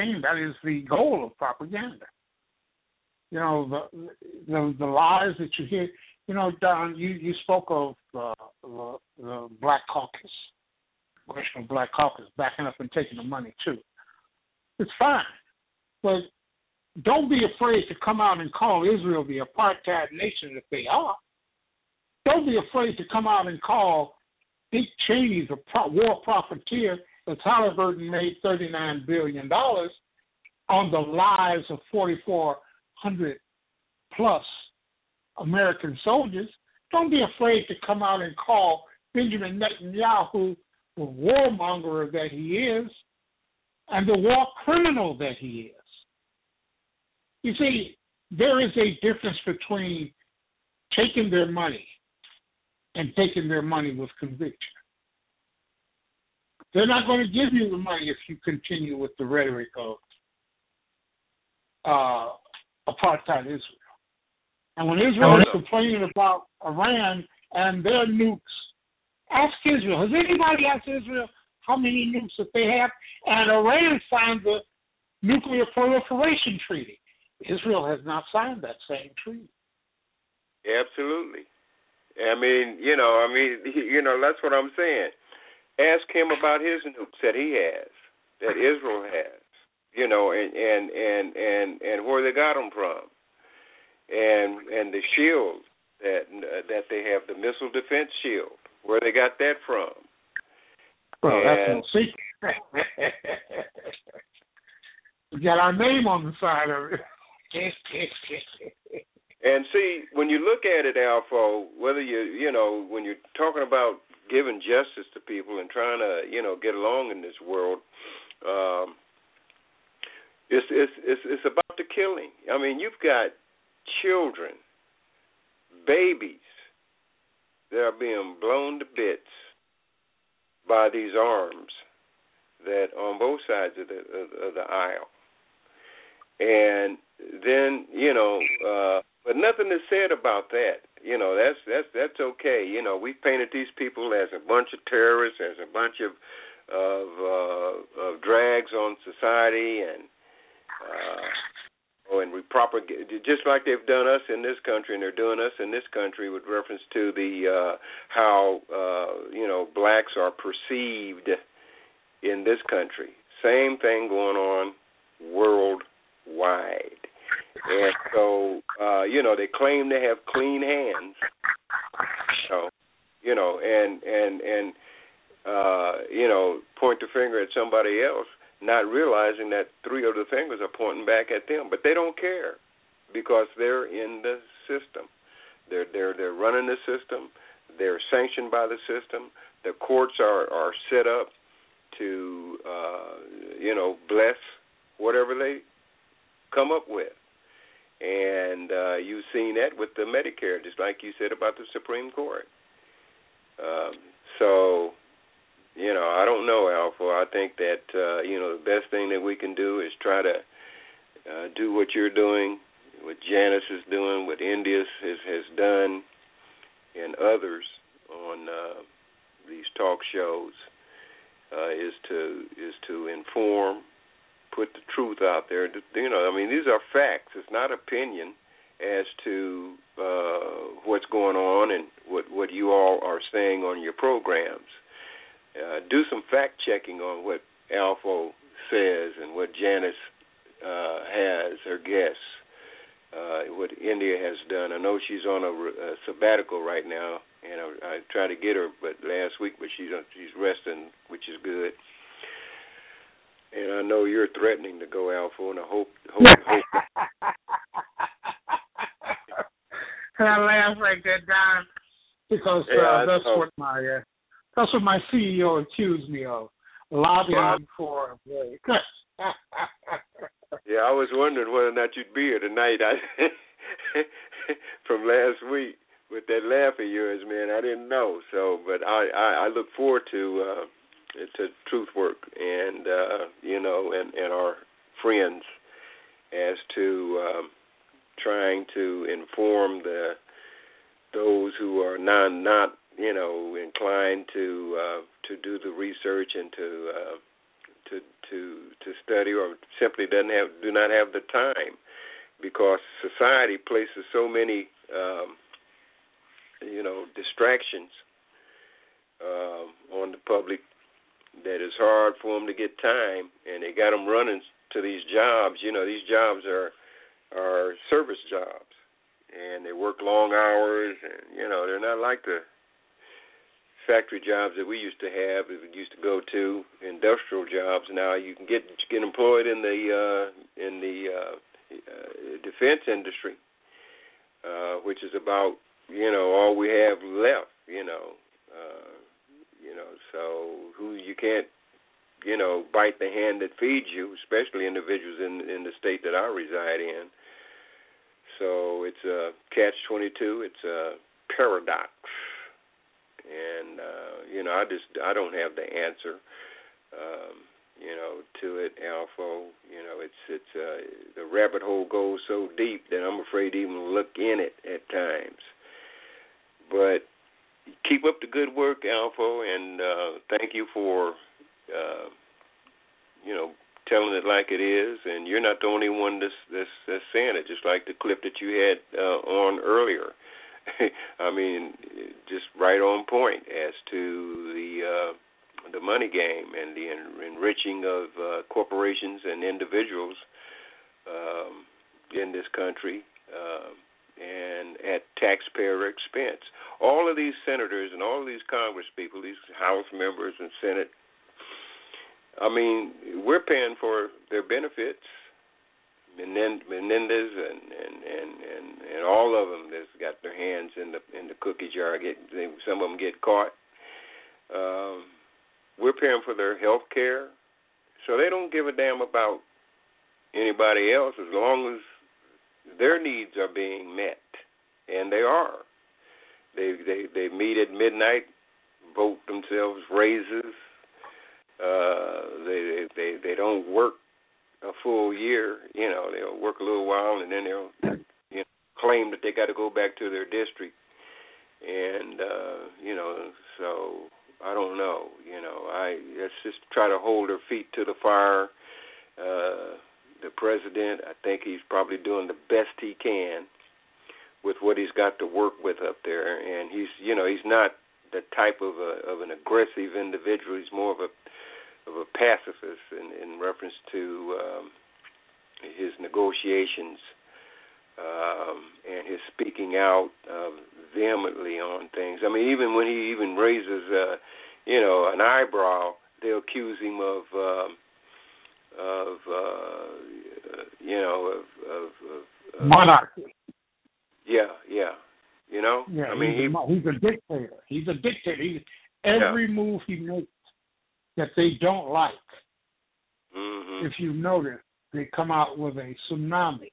aim. That is the goal of propaganda. The lies that you hear. Don, you spoke of the Black Caucus, National Black Caucus, backing up and taking the money too. It's fine, but don't be afraid to come out and call Israel the apartheid nation if they are. Don't be afraid to come out and call Dick Cheney the war profiteer. That Halliburton made $39 billion on the lives of 4,400 plus American soldiers. Don't be afraid to come out and call Benjamin Netanyahu the warmonger that he is and the war criminal that he is. You see, there is a difference between taking their money and taking their money with conviction. They're not going to give you the money if you continue with the rhetoric of apartheid Israel. And when Israel is complaining about Iran and their nukes, ask Israel. Has anybody asked Israel how many nukes that they have? And Iran signed the Nuclear Proliferation Treaty. Israel has not signed that same treaty. Absolutely. That's what I'm saying. Ask him about his nukes that he has, that Israel has, and where they got them from, and the shield that they have, the missile defense shield, where they got that from. Well, that's no secret. We got our name on the side of it. And see, when you look at it, Alfo, whether when you're talking about giving justice to people and trying to, get along in this world, it's about the killing. I mean, you've got children, babies that are being blown to bits by these arms that on both sides of the aisle. And then, you know, but nothing is said about that. You know, that's okay. You know, we've painted these people as a bunch of terrorists, as a bunch of drags on society, and we propagate, just like they've done us in this country, and they're doing us in this country with reference to the how blacks are perceived in this country. Same thing going on worldwide. And so, they claim to have clean hands. So, and point the finger at somebody else, not realizing that three of the fingers are pointing back at them. But they don't care because they're in the system. They're running the system. They're sanctioned by the system. The courts are set up to, bless whatever they come up with. And you've seen that with the Medicare, just like you said about the Supreme Court. I don't know, Alpha. I think that, the best thing that we can do is try to do what you're doing, what Janice is doing, what India has done, and others on these talk shows, is to inform, put the truth out there. These are facts. It's not opinion as to what's going on and what you all are saying on your programs. Do some fact-checking on what Alfo says and what Janice has, her guests, what India has done. I know she's on a sabbatical right now, and I tried to get her last week, but she's resting, which is good. And I know you're threatening to go, Alpha, and I hope. I laugh like that, Don, because that's what my CEO accused me of, lobbying for a break. Yeah, I was wondering whether or not you'd be here tonight. From last week with that laugh of yours, man, I didn't know. So, but I look forward to. It's a truth work and, and our friends as to trying to inform those who are not inclined to do the research and to study or simply do not have the time because society places so many, distractions on the public that it's hard for them to get time, and they got them running to these jobs. These jobs are service jobs, and they work long hours, and, they're not like the factory jobs that we used to have, that we used to go to, industrial jobs. Now you can get employed in the defense industry, which is about, all we have left, so who you can't, bite the hand that feeds you, especially individuals in the state that I reside in. So it's a catch-22. It's a paradox, and I don't have the answer, to it, Alfo. It's the rabbit hole goes so deep that I'm afraid to even look in it at times, but. Keep up the good work, Alfo, and thank you for, telling it like it is. And you're not the only one that's saying it, just like the clip that you had on earlier. I mean, just right on point as to the money game and the enriching of corporations and individuals in this country. And at taxpayer expense. All of these senators and all of these Congress people, these House members and Senate, we're paying for their benefits. Menendez and all of them that's got their hands in the cookie jar. Some of them get caught. We're paying for their health care. So they don't give a damn about anybody else as long as their needs are being met, and they are. They meet at midnight, vote themselves raises, They don't work a full year. You know, they'll work a little while and then they'll claim that they got to go back to their district. And so I don't know. Let's just try to hold their feet to the fire. The president, I think he's probably doing the best he can with what he's got to work with up there, and he's not the type of an aggressive individual. He's more of a pacifist in reference to his negotiations and his speaking out vehemently on things. I mean, even when he even raises an eyebrow, they'll accuse him of monarchy. Yeah. He's a dictator. Every move he makes that they don't like, if you notice, they come out with a tsunami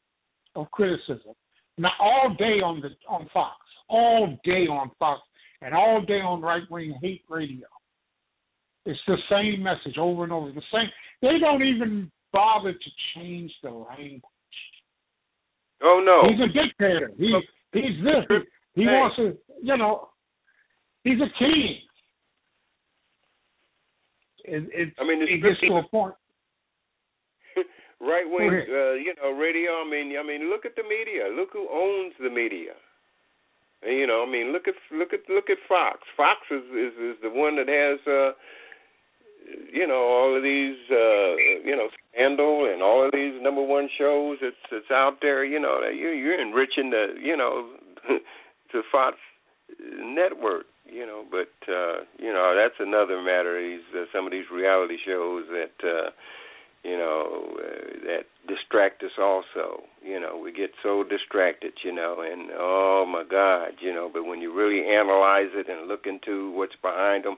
of criticism. Now, all day on Fox, and all day on right-wing hate radio, it's the same message over and over. The same. They don't even bother to change the language. Oh, no. He's a dictator. He's this. He wants to, he's a king. It gets to a point. Right wing, radio. Look at the media. Look who owns the media. Look at Fox. Fox is the one that has, all of these, Scandal and all of these number one shows that's out there. You're enriching the, the Fox network. That's another matter. Some of these reality shows that. That distract us also. We get so distracted, and oh, my God, but when you really analyze it and look into what's behind them,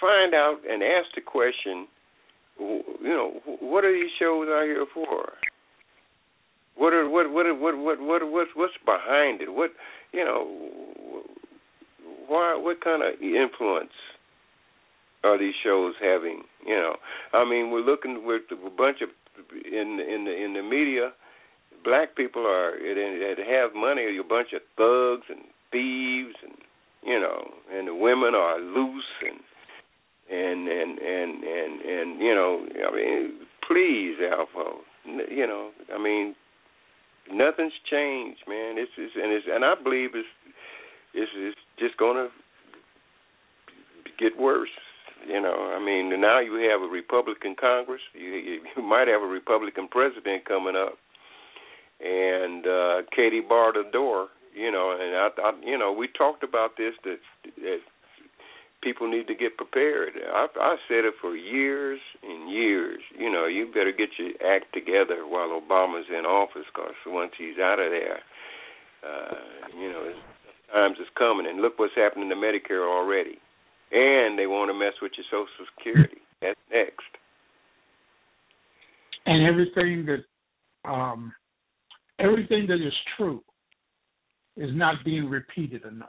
find out and ask the question, what are these shows out here for? What's behind it? What kind of influence are these shows having? We're looking with a bunch of in the media. Black people are that have money are a bunch of thugs and thieves, and and the women are loose and please, Alfo, nothing's changed, man. It's I believe it's just gonna get worse. Now you have a Republican Congress. You might have a Republican president coming up, and Katie barred the door. And we talked about this that people need to get prepared. I said it for years and years. You better get your act together while Obama's in office, because once he's out of there, times is coming. And look what's happening to Medicare already. And they want to mess with your Social Security. That's next. And everything that is true is not being repeated enough.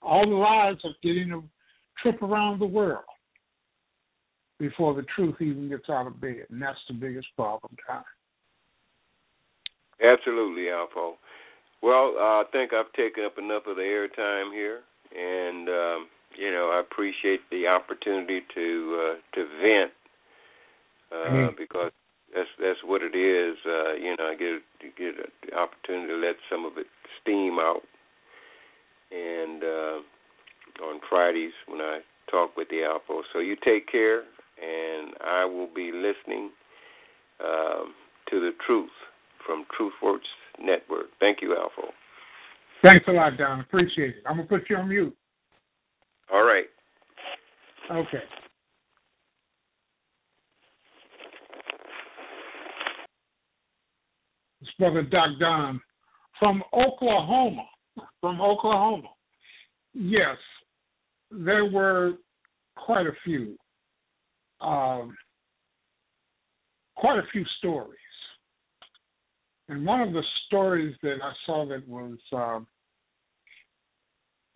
All the lies are getting a trip around the world before the truth even gets out of bed, and that's the biggest problem, Tom. Absolutely, Alfo. Well, I think I've taken up enough of the airtime here, and I appreciate the opportunity to vent because that's what it is. I get the opportunity to let some of it steam out. And on Fridays when I talk with the Alfo. So you take care, and I will be listening to the truth from TruthWorks Network. Thank you, Alfo. Thanks a lot, Don. Appreciate it. I'm going to put you on mute. All right. Okay. This brother Doc Don from Oklahoma. Yes, there were quite a few stories, and one of the stories that I saw that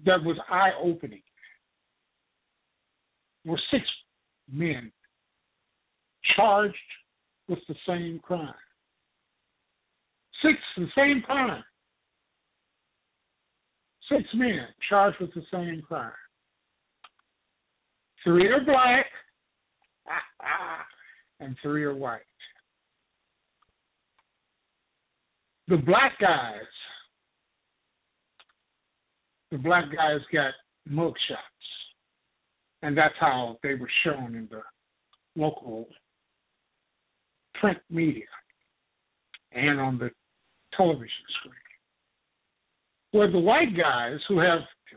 was eye-opening. Were six men charged with the same crime. Six men charged with the same crime. Three are black and three are white. The black guys, got mugshots, and that's how they were shown in the local print media and on the television screen. Where the white guys, who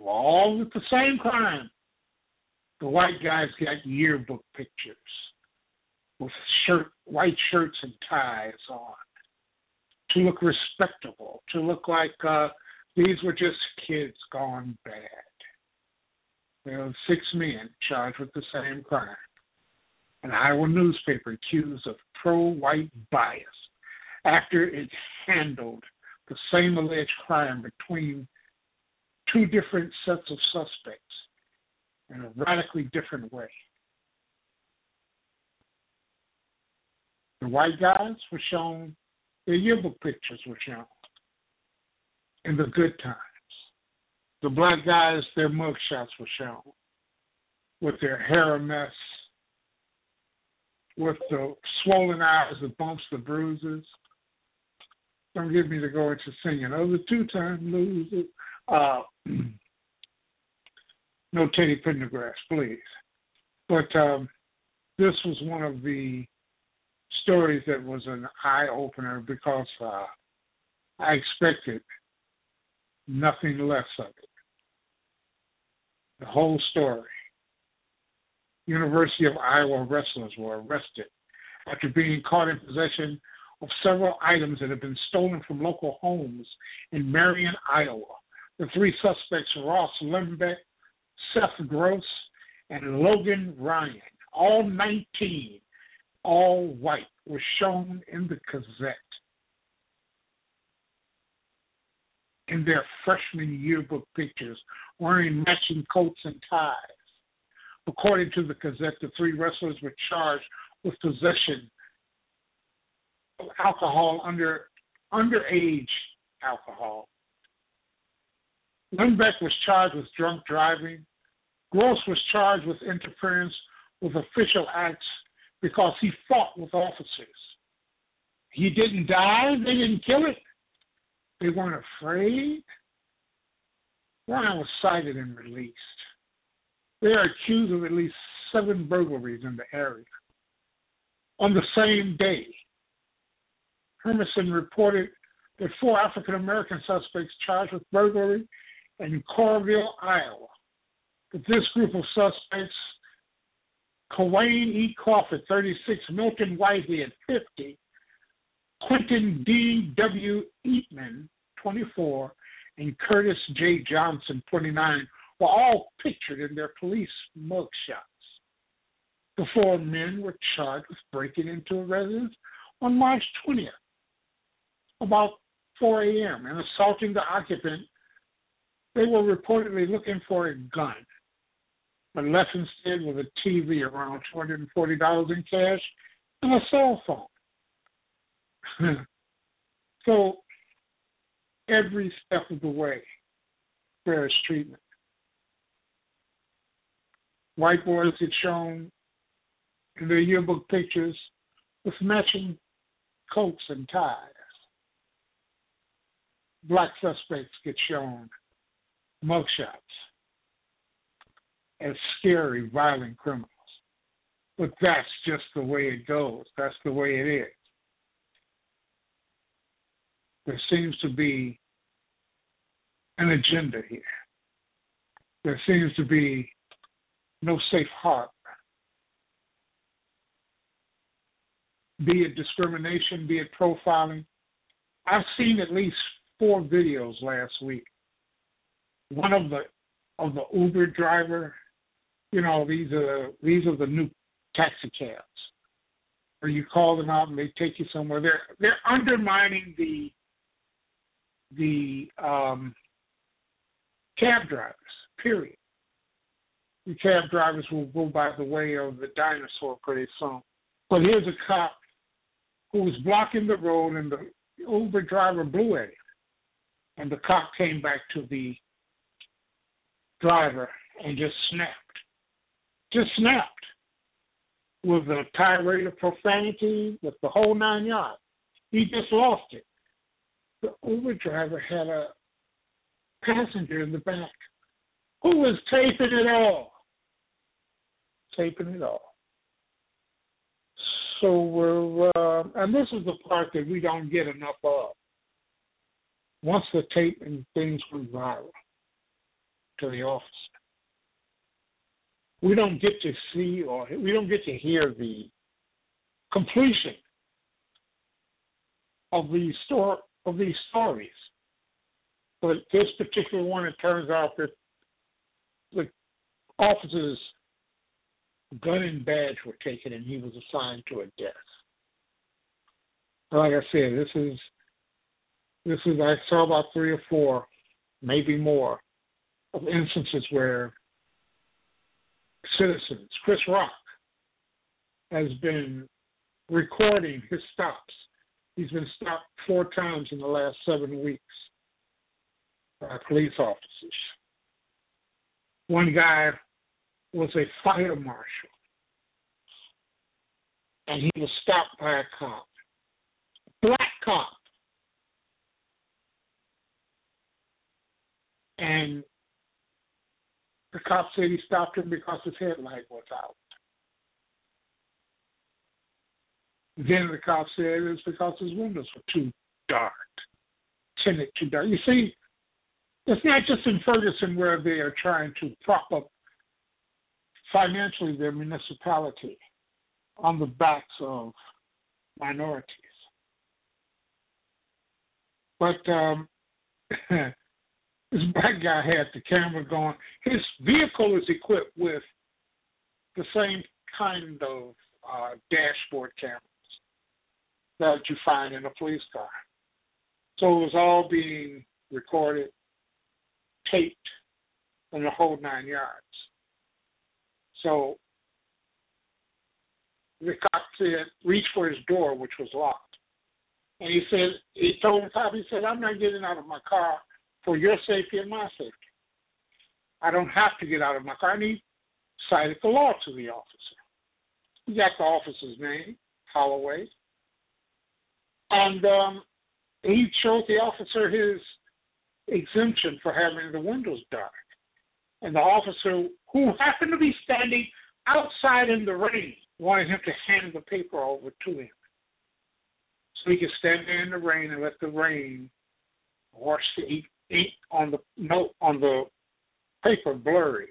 all with the same crime, the white guys got yearbook pictures with white shirts and ties on to look respectable, to look like these were just kids gone bad. There were six men charged with the same crime. An Iowa newspaper accused of pro-white bias after it handled the same alleged crime between two different sets of suspects in a radically different way. The white guys were shown, their yearbook pictures were shown in the good times. The black guys, their mugshots were shown with their hair a mess, with the swollen eyes, the bumps, the bruises. Don't get me to go into singing. Oh, the two-time loser. No Teddy Pendergrass, please. But this was one of the stories that was an eye-opener because I expected nothing less of it. The whole story. University of Iowa wrestlers were arrested after being caught in possession of several items that had been stolen from local homes in Marion, Iowa. The three suspects, Ross Lembeck, Seth Gross, and Logan Ryan, all 19, all white, were shown in the Gazette in their freshman yearbook pictures, wearing matching coats and ties. According to the Gazette, the three wrestlers were charged with possession of alcohol, underage alcohol. Lindbeck was charged with drunk driving. Gross was charged with interference with official acts because he fought with officers. He didn't die. They didn't kill it. They weren't afraid. Ryan was cited and released. They are accused of at least 7 burglaries in the area. On the same day, Hermison reported that 4 African-American suspects charged with burglary in Coralville, Iowa. But this group of suspects, Kawain E. Crawford, 36, Milton Whitehead, 50, Quentin D. W. Eatman, 24, and Curtis J. Johnson, 29, were all pictured in their police mugshots. The 4 men were charged with breaking into a residence on March 20th, about 4 a.m., and assaulting the occupant. They were reportedly looking for a gun, but left instead with a TV, around $240 in cash, and a cell phone. So every step of the way, fairest treatment. White boys had shown in their yearbook pictures with matching coats and ties. Black suspects get shown mugshots as scary, violent criminals. But that's just the way it goes. That's the way it is. There seems to be an agenda here. There seems to be no safe harbor. Be it discrimination, be it profiling. I've seen at least 4 videos last week. One of the Uber driver, you know, these are the new taxi cabs, where you call them out and they take you somewhere. They're undermining the cab drivers. Period. and cab drivers will go by the way of the dinosaur pretty soon. But here's a cop who was blocking the road, and the Uber driver blew at him. And the cop came back to the driver and just snapped. Just snapped with a tirade of profanity, with the whole nine yards. He just lost it. The Uber driver had a passenger in the back who was taping it all. Taping it all. So and this is the part that we don't get enough of. Once the tape and things went viral to the officer, we don't get to see or we don't get to hear the completion of these stories. But this particular one, it turns out that the officer's gun and badge were taken, and he was assigned to a desk. Like I said, this is I saw about three or four, maybe more, of instances where citizens, Chris Rock, has been recording his stops. He's been stopped 4 times in the last 7 weeks by police officers. One guy was a fire marshal, and he was stopped by a cop, black cop. And the cop said he stopped him because his headlight was out. Then the cop said it was because his windows were too dark, tinted too dark. You see, it's not just in Ferguson where they are trying to prop up financially their municipality on the backs of minorities. But this black guy had the camera going. His vehicle is equipped with the same kind of dashboard cameras that you find in a police car. So it was all being recorded, taped, and the whole nine yards. So the cop said, reach for his door, which was locked. And he told the cop, he said, I'm not getting out of my car for your safety and my safety. I don't have to get out of my car. And he cited the law to the officer. He got the officer's name, Holloway. And he showed the officer his exemption for having the windows dark. And the officer, who happened to be standing outside in the rain, wanted him to hand the paper over to him so he could stand there in the rain and let the rain wash the ink on the note on the paper blurry,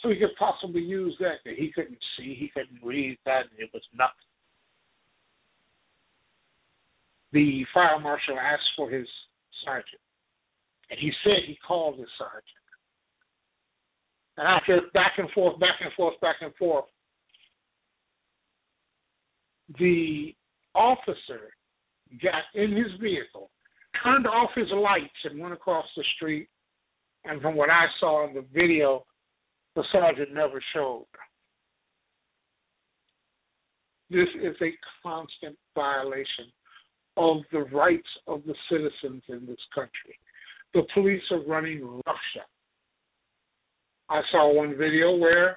so he could possibly use that. That he couldn't see, he couldn't read that, and it was nothing. The fire marshal asked for his sergeant, and he said he called his sergeant. And after back and forth, the officer got in his vehicle, turned off his lights, and went across the street. And from what I saw in the video, the sergeant never showed. This is a constant violation of the rights of the citizens in this country. The police are running roughshod. I saw one video where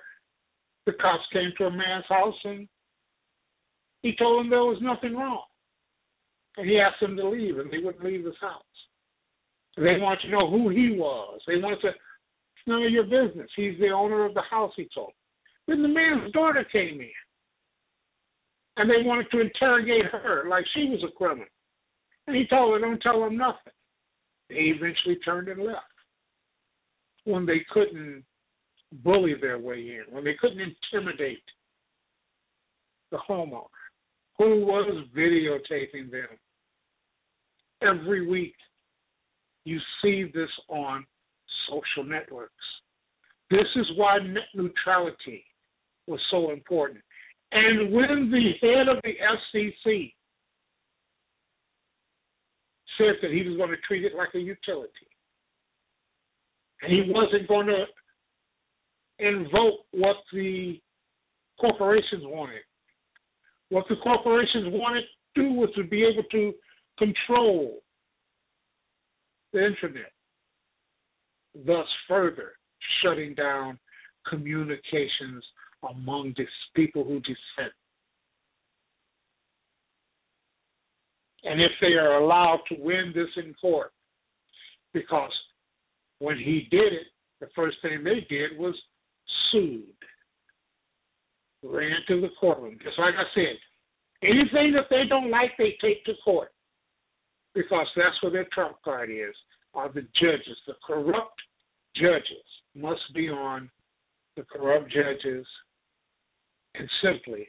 the cops came to a man's house and he told him there was nothing wrong. And he asked them to leave, and they wouldn't leave his house. They wanted to know who he was. They wanted to, it's none of your business. He's the owner of the house, he told them. Then the man's daughter came in, and they wanted to interrogate her like she was a criminal. And he told her, don't tell him nothing. They eventually turned and left when they couldn't bully their way in, when they couldn't intimidate the homeowner, who was videotaping them. Every week you see this on social networks. This is why net neutrality was so important. And when the head of the FCC said that he was going to treat it like a utility, and he wasn't going to invoke what the corporations wanted. What the corporations wanted to do was to be able to control the internet, thus further shutting down communications among these people who dissent. And if they are allowed to win this in court, because when he did it, the first thing they did was sued, ran to the courtroom. Just like I said, anything that they don't like, they take to court, because that's where their trump card is, are the judges. The corrupt judges must be on. The corrupt judges, and simply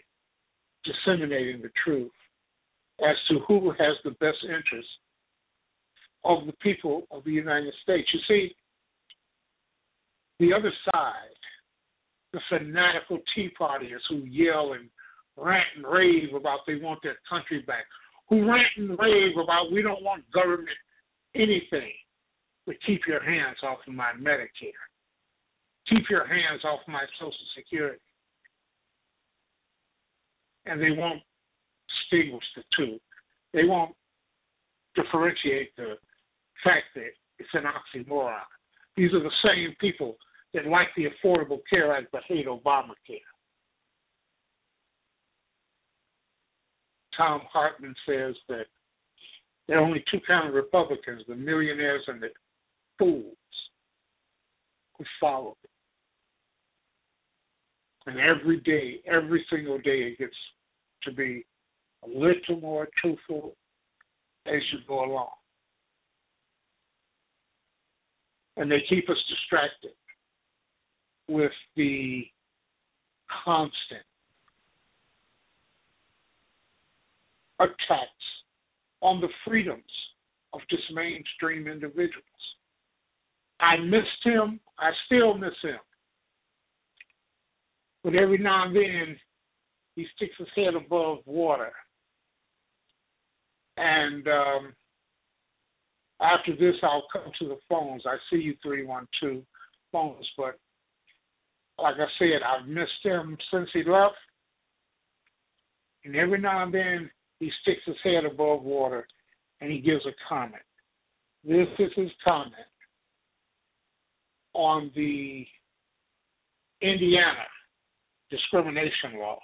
disseminating the truth as to who has the best interest of the people of the United States. You see, the other side, the fanatical Tea Partiers who yell and rant and rave about they want their country back, who rant and rave about we don't want government anything, but keep your hands off of my Medicare. Keep your hands off my Social Security. And they won't distinguish the two. They won't differentiate the fact that it's an oxymoron. These are the same people that like the Affordable Care Act but hate Obamacare. Tom Hartman says that there are only two kinds of Republicans, the millionaires and the fools who follow it. And every day, every single day, it gets to be a little more truthful as you go along. And they keep us distracted with the constant attacks on the freedoms of just mainstream individuals. I missed him. I still miss him. But every now and then, he sticks his head above water. And after this, I'll come to the phones. I see you 312 phones. But like I said, I've missed him since he left. And every now and then, he sticks his head above water, and he gives a comment. This is his comment on the Indiana discrimination law.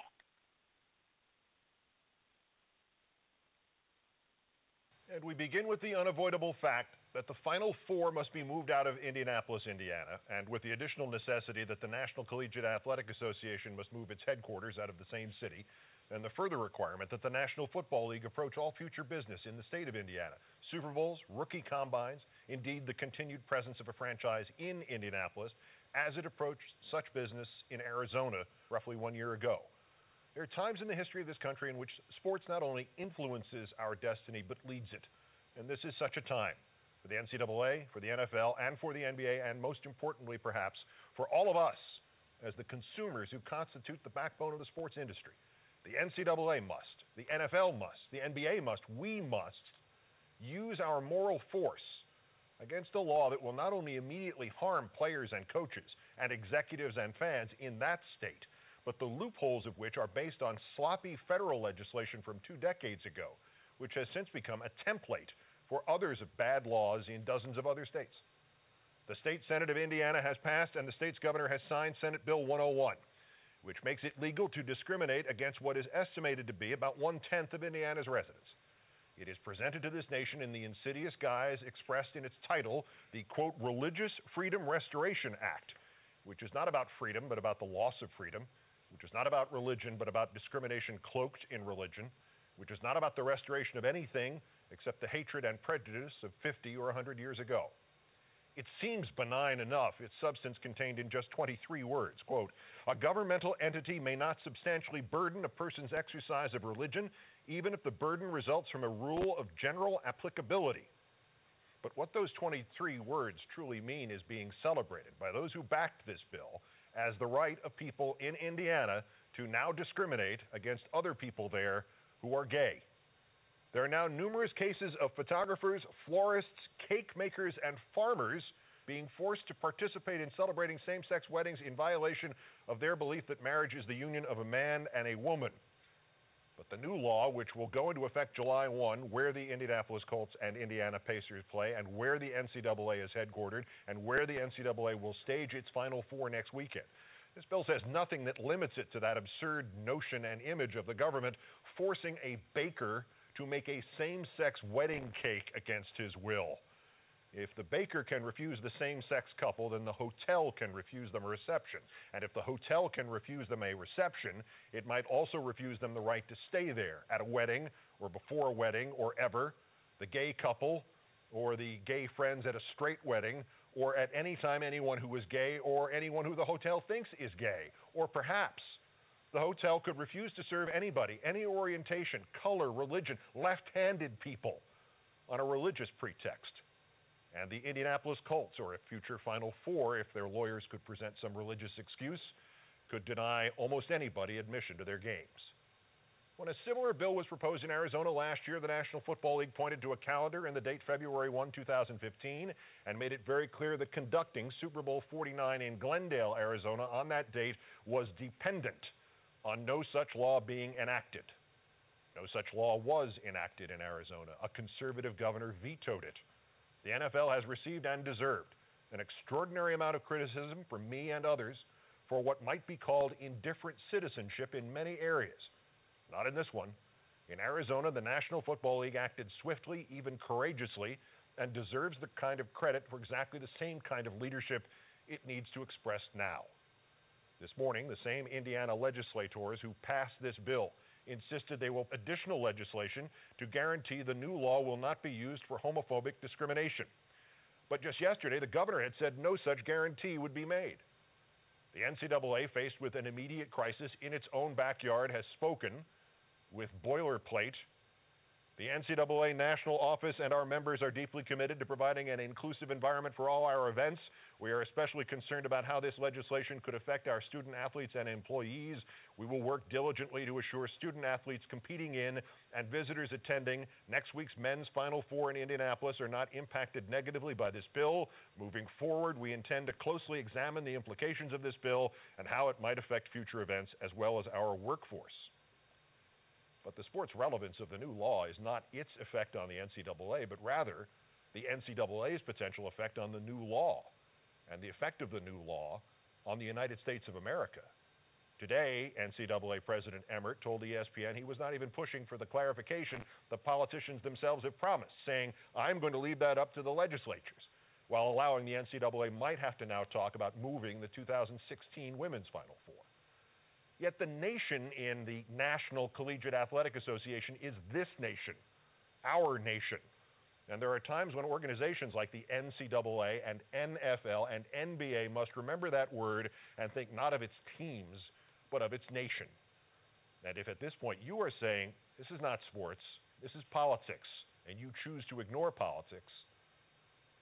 And we begin with the unavoidable fact that the Final Four must be moved out of Indianapolis, Indiana, and with the additional necessity that the National Collegiate Athletic Association must move its headquarters out of the same city, and the further requirement that the National Football League approach all future business in the state of Indiana, Super Bowls, rookie combines, indeed the continued presence of a franchise in Indianapolis as it approached such business in Arizona roughly 1 year ago. There are times in the history of this country in which sports not only influences our destiny but leads it, and this is such a time for the NCAA, for the NFL, and for the NBA, and most importantly perhaps for all of us as the consumers who constitute the backbone of the sports industry. The NCAA must, the NFL must, the NBA must, we must use our moral force against a law that will not only immediately harm players and coaches and executives and fans in that state, but the loopholes of which are based on sloppy federal legislation from 2 decades ago, which has since become a template for others of bad laws in dozens of other states. The state Senate of Indiana has passed and the state's governor has signed Senate Bill 101. Which makes it legal to discriminate against what is estimated to be about 1/10 of Indiana's residents. It is presented to this nation in the insidious guise expressed in its title, the, quote, Religious Freedom Restoration Act, which is not about freedom but about the loss of freedom, which is not about religion but about discrimination cloaked in religion, which is not about the restoration of anything except the hatred and prejudice of 50 or 100 years ago. It seems benign enough, its substance contained in just 23 words, quote, a governmental entity may not substantially burden a person's exercise of religion, even if the burden results from a rule of general applicability. But what those 23 words truly mean is being celebrated by those who backed this bill as the right of people in Indiana to now discriminate against other people there who are gay. There are now numerous cases of photographers, florists, cake makers, and farmers being forced to participate in celebrating same-sex weddings in violation of their belief that marriage is the union of a man and a woman. But the new law, which will go into effect July 1, where the Indianapolis Colts and Indiana Pacers play and where the NCAA is headquartered and where the NCAA will stage its Final Four next weekend. This bill says nothing that limits it to that absurd notion and image of the government forcing a baker to make a same-sex wedding cake against his will. If the baker can refuse the same-sex couple, then the hotel can refuse them a reception. And if the hotel can refuse them a reception, it might also refuse them the right to stay there at a wedding or before a wedding or ever, the gay couple or the gay friends at a straight wedding or at any time anyone who is gay or anyone who the hotel thinks is gay. Or perhaps the hotel could refuse to serve anybody, any orientation, color, religion, left-handed people on a religious pretext. And the Indianapolis Colts, or a future Final Four, if their lawyers could present some religious excuse, could deny almost anybody admission to their games. When a similar bill was proposed in Arizona last year, the National Football League pointed to a calendar and the date February 1, 2015, and made it very clear that conducting Super Bowl 49 in Glendale, Arizona, on that date was dependent on no such law being enacted. No such law was enacted in Arizona. A conservative governor vetoed it. The NFL has received and deserved an extraordinary amount of criticism from me and others for what might be called indifferent citizenship in many areas. Not in this one. In Arizona, the National Football League acted swiftly, even courageously, and deserves the kind of credit for exactly the same kind of leadership it needs to express now. This morning, the same Indiana legislators who passed this bill insisted they will additional legislation to guarantee the new law will not be used for homophobic discrimination. But just yesterday, the governor had said no such guarantee would be made. The NCAA, faced with an immediate crisis in its own backyard, has spoken with boilerplate. The NCAA National Office and our members are deeply committed to providing an inclusive environment for all our events. We are especially concerned about how this legislation could affect our student athletes and employees. We will work diligently to assure student athletes competing in and visitors attending next week's men's Final Four in Indianapolis are not impacted negatively by this bill. Moving forward, we intend to closely examine the implications of this bill and how it might affect future events as well as our workforce. But the sports relevance of the new law is not its effect on the NCAA, but rather the NCAA's potential effect on the new law and the effect of the new law on the United States of America. Today, NCAA President Emmert told ESPN he was not even pushing for the clarification the politicians themselves have promised, saying, "I'm going to leave that up to the legislatures," while allowing the NCAA might have to now talk about moving the 2016 Women's Final Four. Yet the nation in the National Collegiate Athletic Association is this nation, our nation. And there are times when organizations like the NCAA and NFL and NBA must remember that word and think not of its teams, but of its nation. And if at this point you are saying, this is not sports, this is politics, and you choose to ignore politics,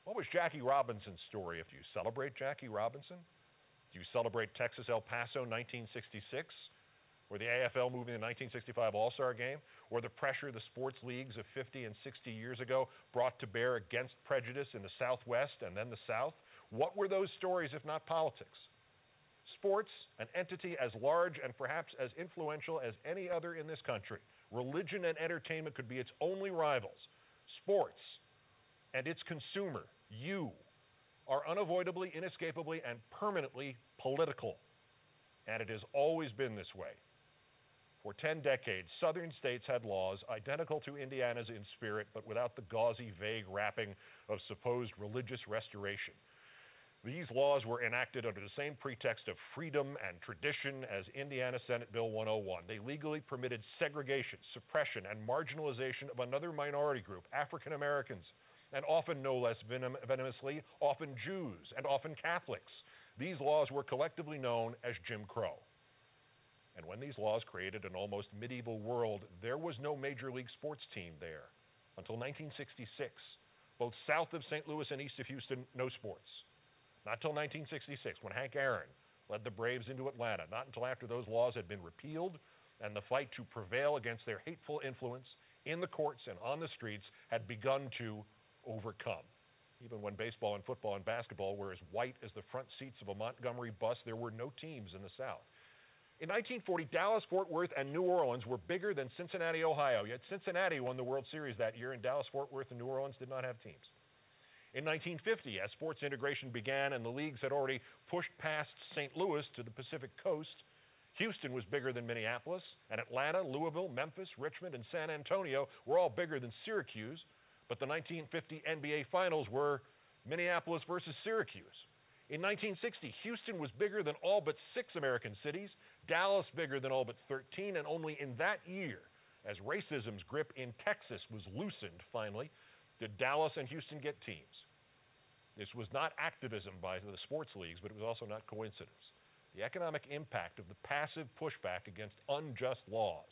what was Jackie Robinson's story? If you celebrate Jackie Robinson? Do you celebrate Texas El Paso 1966, or the AFL moving the 1965 All-Star Game, or the pressure the sports leagues of 50 and 60 years ago brought to bear against prejudice in the Southwest and then the South? What were those stories if not politics? Sports, an entity as large and perhaps as influential as any other in this country. Religion and entertainment could be its only rivals. Sports and its consumer, you, are unavoidably, inescapably, and permanently political. And it has always been this way. For 10 decades, southern states had laws identical to Indiana's in spirit, but without the gauzy, vague wrapping of supposed religious restoration. These laws were enacted under the same pretext of freedom and tradition as Indiana Senate Bill 101. They legally permitted segregation, suppression, and marginalization of another minority group, African Americans, and often no less venomously, often Jews and often Catholics. These laws were collectively known as Jim Crow. And when these laws created an almost medieval world, there was no major league sports team there until 1966. Both south of St. Louis and east of Houston, no sports. Not till 1966, when Hank Aaron led the Braves into Atlanta. Not until after those laws had been repealed and the fight to prevail against their hateful influence in the courts and on the streets had begun to overcome. Even when baseball and football and basketball were as white as the front seats of a Montgomery bus, there were no teams in the South. In 1940, Dallas, Fort Worth, and New Orleans were bigger than Cincinnati, Ohio, yet Cincinnati won the World Series that year, and Dallas, Fort Worth, and New Orleans did not have teams. In 1950, as sports integration began and the leagues had already pushed past St. Louis to the Pacific Coast, Houston was bigger than Minneapolis, and Atlanta, Louisville, Memphis, Richmond, and San Antonio were all bigger than Syracuse, but the 1950 NBA Finals were Minneapolis versus Syracuse. In 1960, Houston was bigger than all but 6 American cities, Dallas bigger than all but 13, and only in that year, as racism's grip in Texas was loosened finally, did Dallas and Houston get teams. This was not activism by the sports leagues, but it was also not coincidence. The economic impact of the passive pushback against unjust laws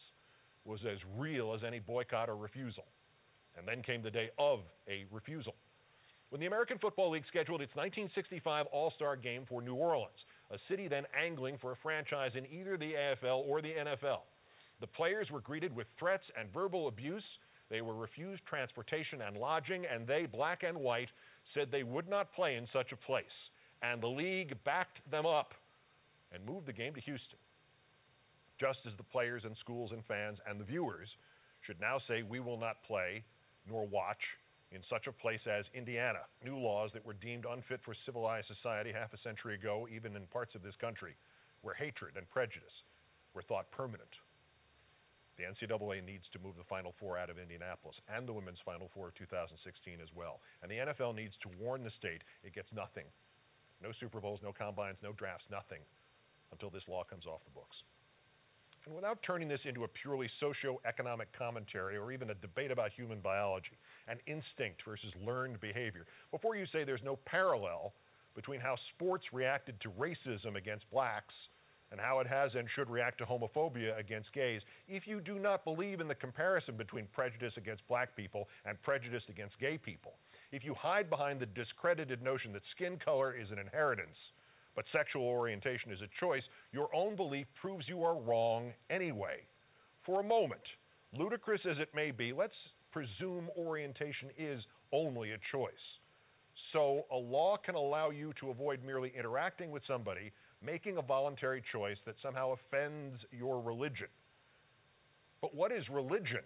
was as real as any boycott or refusal. And then came the day of a refusal, when the American Football League scheduled its 1965 All-Star Game for New Orleans, a city then angling for a franchise in either the AFL or the NFL. The players were greeted with threats and verbal abuse. They were refused transportation and lodging, and they, black and white, said they would not play in such a place. And the league backed them up and moved the game to Houston. Just as the players and schools and fans and the viewers should now say, we will not play nor watch in such a place as Indiana. New laws that were deemed unfit for civilized society half a century ago, even in parts of this country, where hatred and prejudice were thought permanent. The NCAA needs to move the Final Four out of Indianapolis and the Women's Final Four of 2016 as well. And the NFL needs to warn the state it gets nothing. No Super Bowls, no combines, no drafts, nothing until this law comes off the books. And without turning this into a purely socio-economic commentary or even a debate about human biology and instinct versus learned behavior, before you say there's no parallel between how sports reacted to racism against blacks and how it has and should react to homophobia against gays, if you do not believe in the comparison between prejudice against black people and prejudice against gay people, if you hide behind the discredited notion that skin color is an inheritance, but sexual orientation is a choice, your own belief proves you are wrong anyway. For a moment, ludicrous as it may be, let's presume orientation is only a choice. So a law can allow you to avoid merely interacting with somebody, making a voluntary choice that somehow offends your religion. But what is religion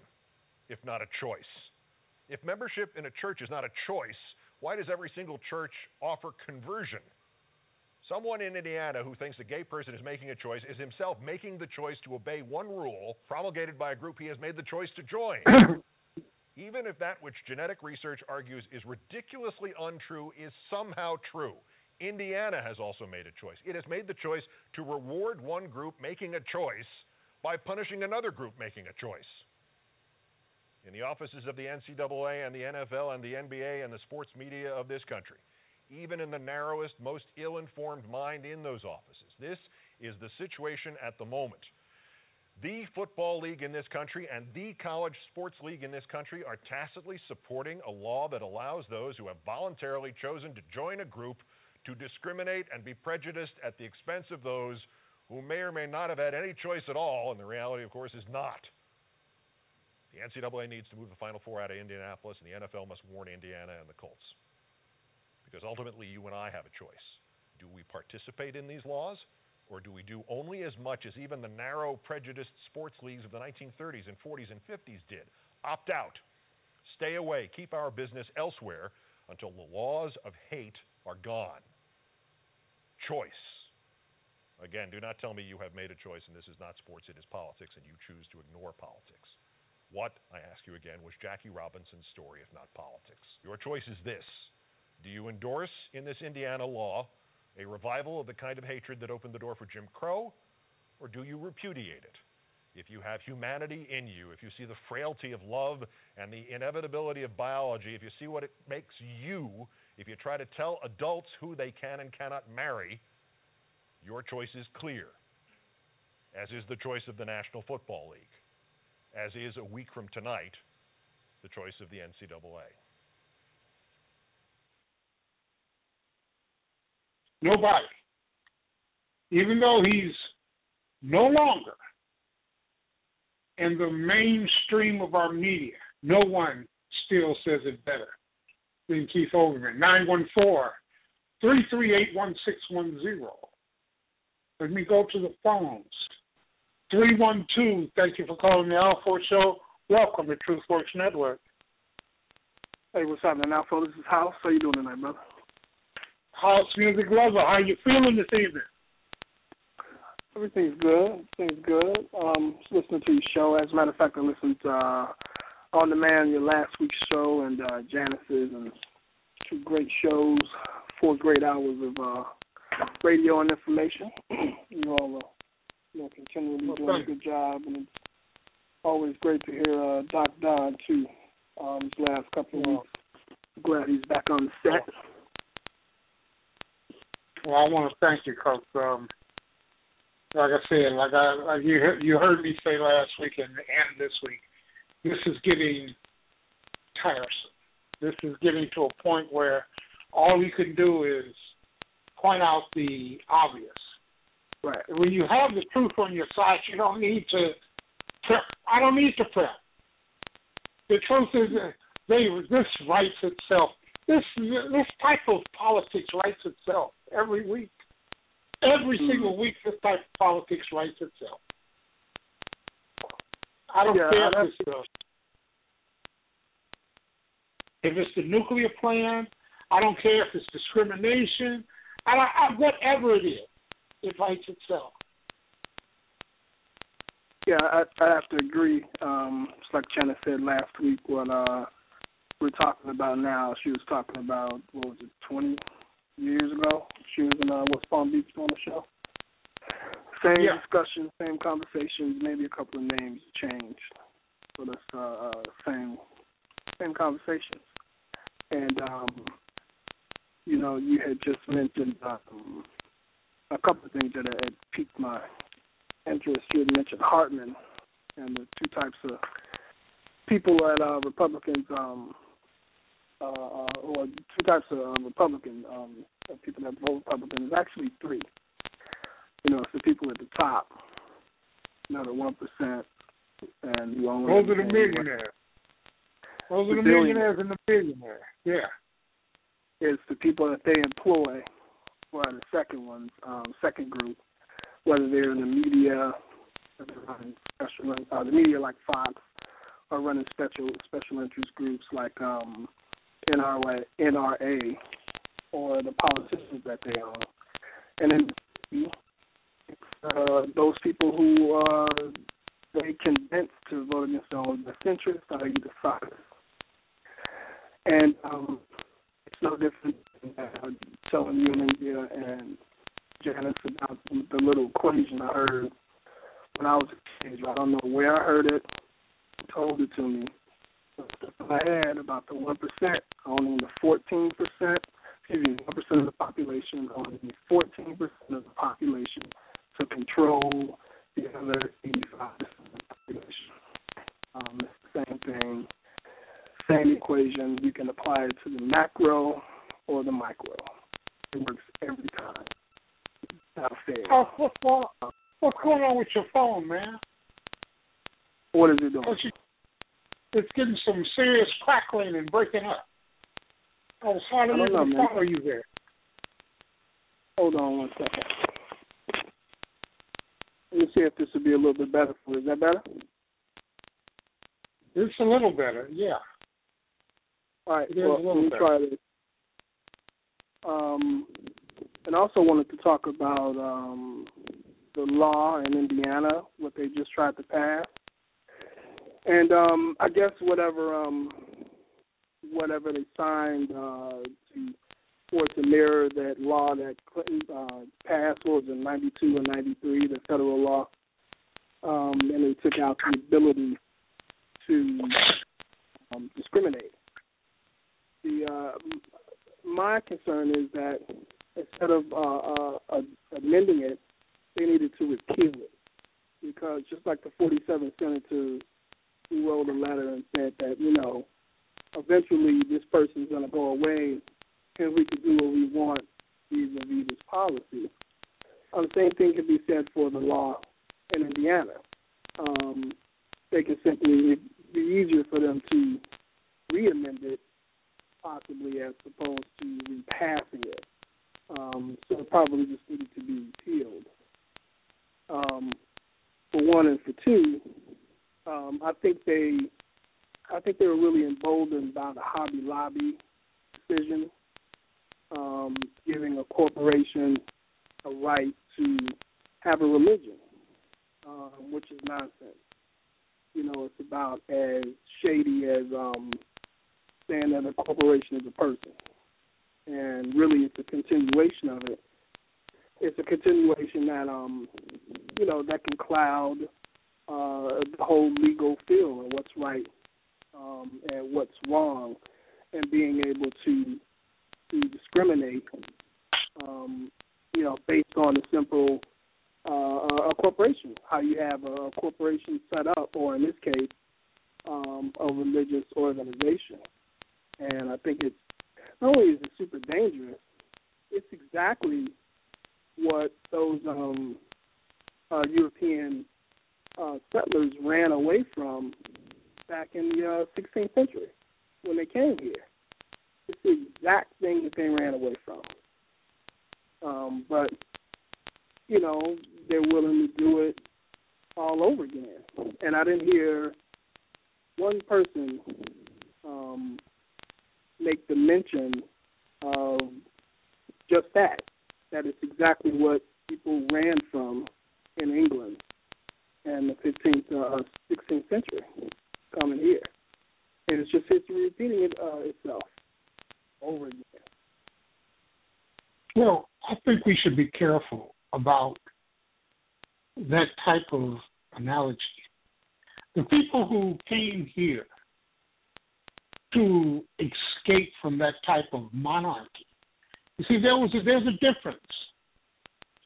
if not a choice? If membership in a church is not a choice, why does every single church offer conversion? Someone in Indiana who thinks a gay person is making a choice is himself making the choice to obey one rule promulgated by a group he has made the choice to join. Even if that which genetic research argues is ridiculously untrue is somehow true, Indiana has also made a choice. It has made the choice to reward one group making a choice by punishing another group making a choice. In the offices of the NCAA and the NFL and the NBA and the sports media of this country, even in the narrowest, most ill-informed mind in those offices, this is the situation at the moment. The football league in this country and the college sports league in this country are tacitly supporting a law that allows those who have voluntarily chosen to join a group to discriminate and be prejudiced at the expense of those who may or may not have had any choice at all, and the reality, of course, is not. The NCAA needs to move the Final Four out of Indianapolis, and the NFL must warn Indiana and the Colts. Because ultimately, you and I have a choice. Do we participate in these laws, or do we do only as much as even the narrow, prejudiced sports leagues of the 1930s and 40s and 50s did? Opt out. Stay away. Keep our business elsewhere until the laws of hate are gone. Choice. Again, do not tell me you have made a choice and this is not sports, it is politics, and you choose to ignore politics. What, I ask you again, was Jackie Robinson's story, if not politics? Your choice is this. Do you endorse in this Indiana law a revival of the kind of hatred that opened the door for Jim Crow, or do you repudiate it? If you have humanity in you, if you see the frailty of love and the inevitability of biology, if you see what it makes you, if you try to tell adults who they can and cannot marry, your choice is clear, as is the choice of the National Football League, as is a week from tonight the choice of the NCAA. Nobody, even though he's no longer in the mainstream of our media, no one still says it better. Being Keith Overman, 914-338-1610. Let me go to the phones. 312, thank you for calling the Alfo Show. Welcome to TruthWorks Network. Hey, what's happening, Alfo? This is House. How you doing tonight, brother? House Music Lover, how you feeling this evening? Everything's good. Everything's good. Just listening to your show. As a matter of fact, I listened to On Demand, your last week's show, and Janice's, and two great shows, 4 great hours of radio and information. You all are continually doing a good job, and it's always great to hear Doc Don, too, his last couple of weeks. I'm glad he's back on the set. Well, I want to thank you, Coach. Like I said, you heard me say last week and this week, this is getting tiresome. This is getting to a point where all we can do is point out the obvious. Right. When you have the truth on your side, you don't need to prep. I don't need to prep. The truth is, this writes itself. This type of politics writes itself every week. Every single week, this type of politics writes itself. I don't care if it's the nuclear plan. I don't care if it's discrimination. Whatever it is, it writes itself. Yeah, I have to agree. Just like Jenna said last week, what we're talking about now, she was talking about, 20 years ago. She was in West Palm Beach on the show. Same discussion, same conversations, maybe a couple of names changed, but it's same conversations. And, you had just mentioned a couple of things that had piqued my interest. You had mentioned Hartman and the two types of people that Republicans or two types of Republican people that vote Republican. There's actually 3. It's the people at the top, the 1%, and you only. Those are the millionaires. Those are the millionaires and the billionaires. Yeah. It's the people that they employ, or the second ones, second group, whether they're in the media, the media like Fox, or running special interest groups like NRA, or the politicians that they own, and then. Those people who they convinced to vote against the centrists are either side. And it's no different than telling you and India and Janice about the little equation I heard when I was a teenager. I don't know where I heard it, told it to me. I had about the 1% owning the 14%. 1% of the population, only 14% of the population to control the other 85% of the population. It's the same thing, same equation. You can apply it to the macro or the micro. It works every time. I'll say it. Oh, what's going on with your phone, man? What is it doing? It's getting some serious crackling and breaking up. Oh, sorry, I don't know, follow you there. Hold on one second. Let me see if this would be a little bit better for you. Is that better? It's a little better, yeah. All right, let me try this. And I also wanted to talk about the law in Indiana, what they just tried to pass. And I guess whatever they signed to force a mirror that law that Clinton passed, was in 92 or 93, the federal law, and they took out the ability to discriminate. My concern is that instead of amending it, they needed to repeal it, because just like the 47 senators who wrote a letter and said that, eventually this person's going to go away and we can do what we want vis-a-vis this policy. The same thing can be said for the law in Indiana. They can simply, it'd be easier for them to re-amend it possibly, as opposed to repassing it. So it probably just needed to be repealed. For one, and for two, I think they were really emboldened by the Hobby Lobby decision, giving a corporation a right to have a religion, which is nonsense. You know, it's about as shady as saying that a corporation is a person. And really it's a continuation of it. It's a continuation that, you know, that can cloud the whole legal field and what's right and what's wrong, and being able to discriminate, you know, based on a simple a corporation, how you have a corporation set up, or in this case, a religious organization. And I think it's, not only is it super dangerous, it's exactly what those European settlers ran away from back in the 16th century when they came here. It's the exact thing that they ran away from. But, you know, they're willing to do it all over again. And I didn't hear one person make the mention of just that, that it's exactly what people ran from in England in the 16th century coming here. And it's just history repeating itself over again. Well, I think we should be careful about that type of analogy. The people who came here to escape from that type of monarchy. You see, there's a difference.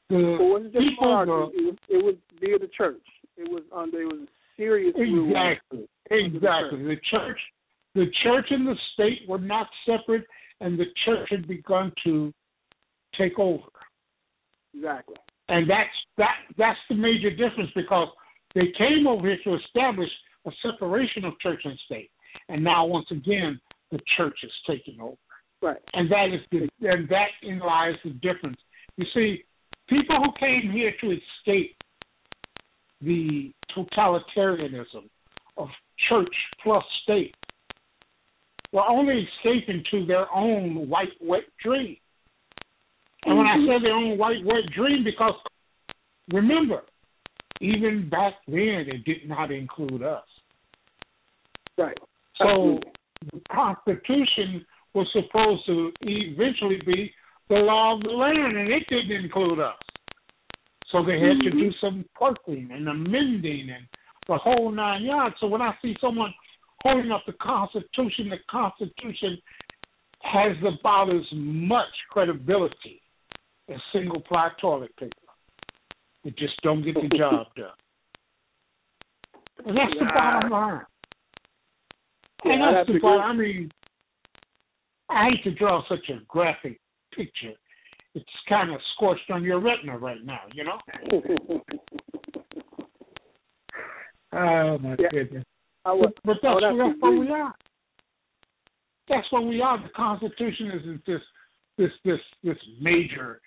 It was via the church. It was a serious rule. Exactly. The church and the state were not separate, and the church had begun to take over. Exactly. And that's the major difference, because they came over here to establish a separation of church and state. And now, once again, the church is taking over. Right. And that lies the difference. You see, people who came here to escape the totalitarianism of church plus state were only escaping to their own white, wet dream. And when I say their own white, wet dream, because, remember, even back then it did not include us. Right. So the Constitution was supposed to eventually be the law of the land, and it didn't include us. So they had to do some quirking and amending and the whole nine yards. So when I see someone holding up the Constitution has about as much credibility as single-ply toilet paper. It just don't get the job done. And that's the bottom line. And that's the part, I mean, I hate to draw such a graphic picture. It's kind of scorched on your retina right now, you know? Oh, my goodness. But that's where we are. That's where we are. The Constitution isn't this major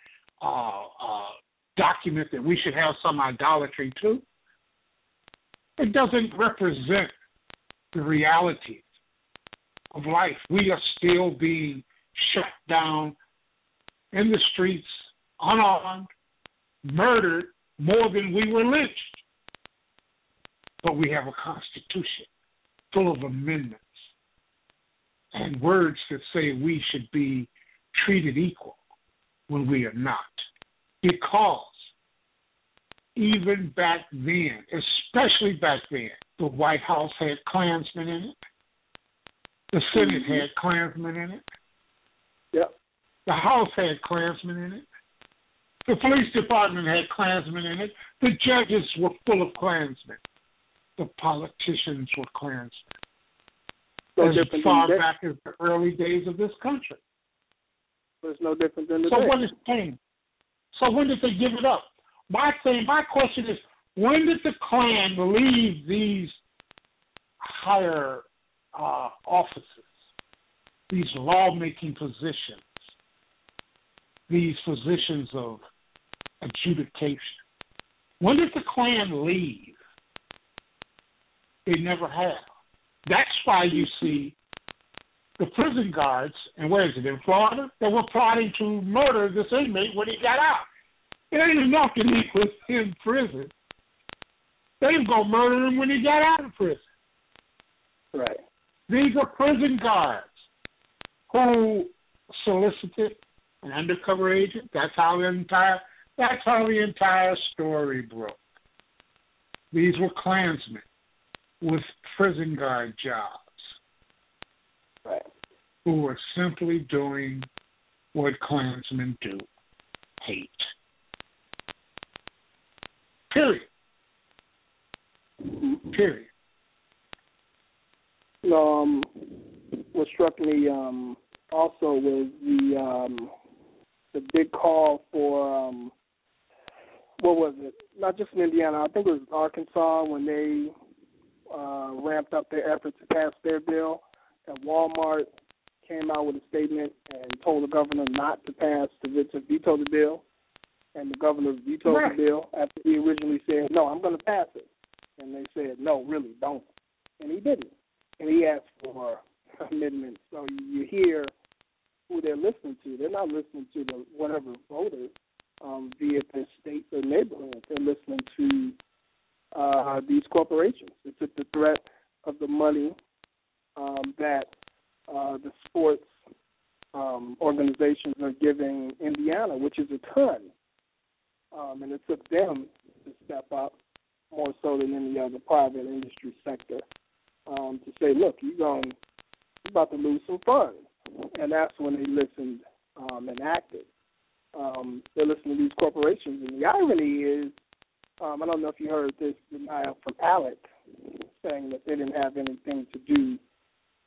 document that we should have some idolatry to. It doesn't represent the reality of life. We are still being shut down in the streets, unarmed, murdered more than we were lynched. But we have a Constitution full of amendments and words that say we should be treated equal when we are not. Because even back then, especially back then, the White House had Klansmen in it. The Senate had Klansmen in it. Yep. The House had Klansmen in it. The police department had Klansmen in it. The judges were full of Klansmen. The politicians were Klansmen. As far back as the early days of this country. There's no different than the So what is pain? So when did they give it up? My question is, when did the Klan leave these higher offices? these lawmaking positions, these positions of adjudication. When did the Klan leave? They never have. That's why you see the prison guards, and where is it, in Florida? They were plotting to murder this inmate when he got out. It ain't enough that he was in prison. They were going to murder him when he got out of prison. Right. These are prison guards who solicited an undercover agent. That's how the entire story broke. These were Klansmen with prison guard jobs. Right. Who were simply doing what Klansmen do, hate. Period. What struck me also was the big call for what was it? Not just in Indiana, I think it was Arkansas when they ramped up their efforts to pass their bill. And Walmart came out with a statement and told the governor not to pass, to veto the bill. And the governor vetoed the bill after he originally said, no, I'm going to pass it. And they said, no, really, don't. And he didn't. And he asked for amendments. So you hear who they're listening to. They're not listening to the whatever voters via their state or neighborhood. They're listening to these corporations. It's at the threat of the money that the sports organizations are giving Indiana, which is a ton. And it took them to step up more so than any other private industry sector to say, look, you're about to lose some funds. And that's when they listened and acted. They're listening to these corporations. And the irony is, I don't know if you heard this denial from Alec saying that they didn't have anything to do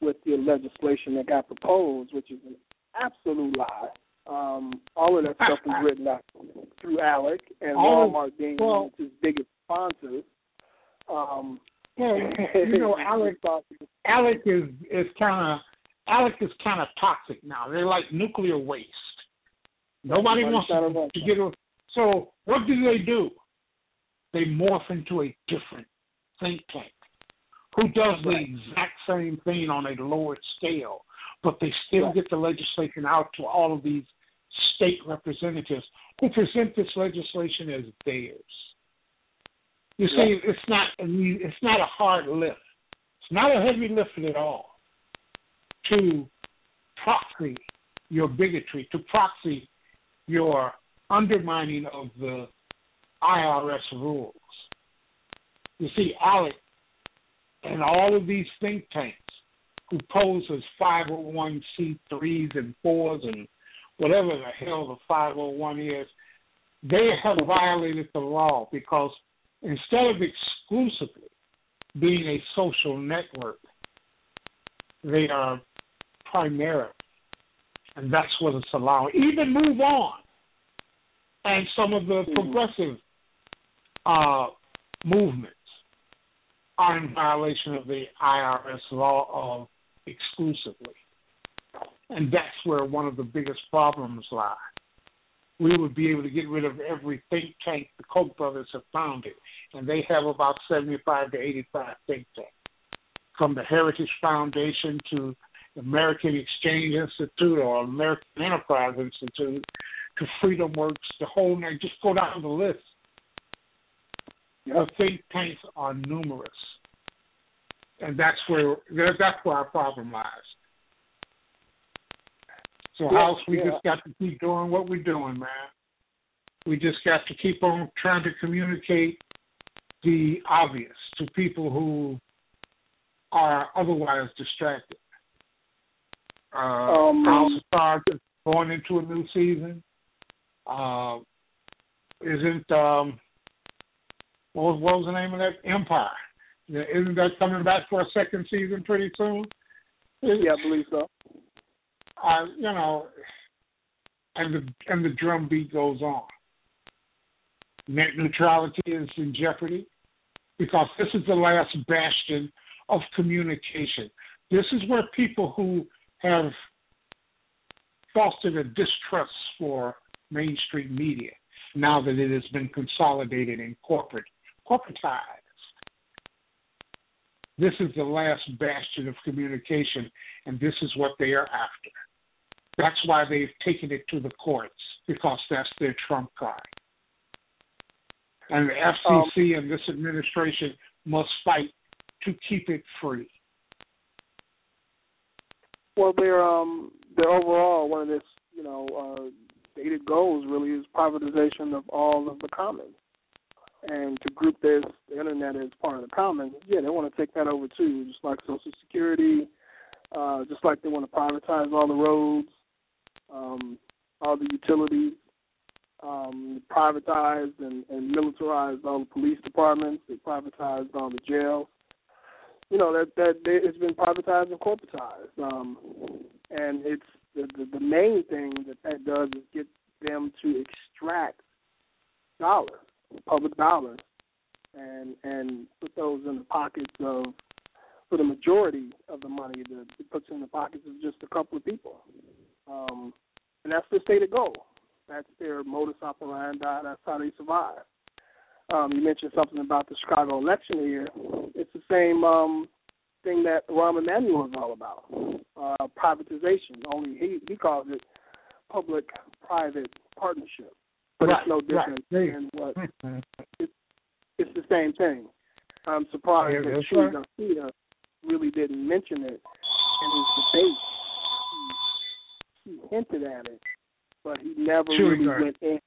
with the legislation that got proposed, which is an absolute lie. All of that stuff was written up through Alec and Walmart being his biggest sponsors. Alec is kind of toxic now. They're like nuclear waste. Nobody wants to get it. So what do? They morph into a different think tank who does the exact same thing on a lower scale, but they still get the legislation out to all of these state representatives who present this legislation as theirs. You see, it's not a hard lift. It's not a heavy lift at all to proxy your bigotry, to proxy your undermining of the IRS rules. You see, Alec and all of these think tanks who pose as 501c3s and 4s and whatever the hell the 501 is, they have violated the law because instead of exclusively being a social network, they are primary. And that's what it's allowing. Even Move On and some of the progressive movements are in violation of the IRS law of exclusively. And that's where one of the biggest problems lie. We would be able to get rid of every think tank the Koch brothers have founded, and they have about 75 to 85 think tanks, from the Heritage Foundation to American Exchange Institute or American Enterprise Institute to FreedomWorks, the whole night. Just go down the list. The think tanks are numerous, and that's where our problem lies. So, House, we just got to keep doing what we're doing, man. We just got to keep on trying to communicate the obvious to people who are otherwise distracted. House of Cards is going into a new season. What was the name of that? Empire. Isn't that coming back for a second season pretty soon? Yeah, I believe so. And the drumbeat goes on. Net neutrality is in jeopardy because this is the last bastion of communication. This is where people who have fostered a distrust for mainstream media now that it has been consolidated and corporatized. This is the last bastion of communication, and this is what they are after. That's why they've taken it to the courts, because that's their trump card. And the FCC and this administration must fight to keep it free. Well, their overall, one of this, stated goals really is privatization of all of the commons. And to group this internet as part of the commons, yeah, they want to take that over too, just like Social Security, just like they want to privatize all the roads, all the utilities, privatized and militarized all the police departments, they privatized all the jails. You know, that it's been privatized and corporatized. And it's the main thing that does is get them to extract dollars, public dollars, and put those in the pockets of, for the majority of the money that it puts in the pockets of just a couple of people. And that's their stated goal. That's their modus operandi. That's how they survive. You mentioned something about the Chicago election here. It's the same thing that Rahm Emanuel is all about, privatization. Only he calls it public-private partnership, but right, it's no different than what it's the same thing. I'm surprised that Sri Garcia really didn't mention it in his debate. He hinted at it, but he never really went in.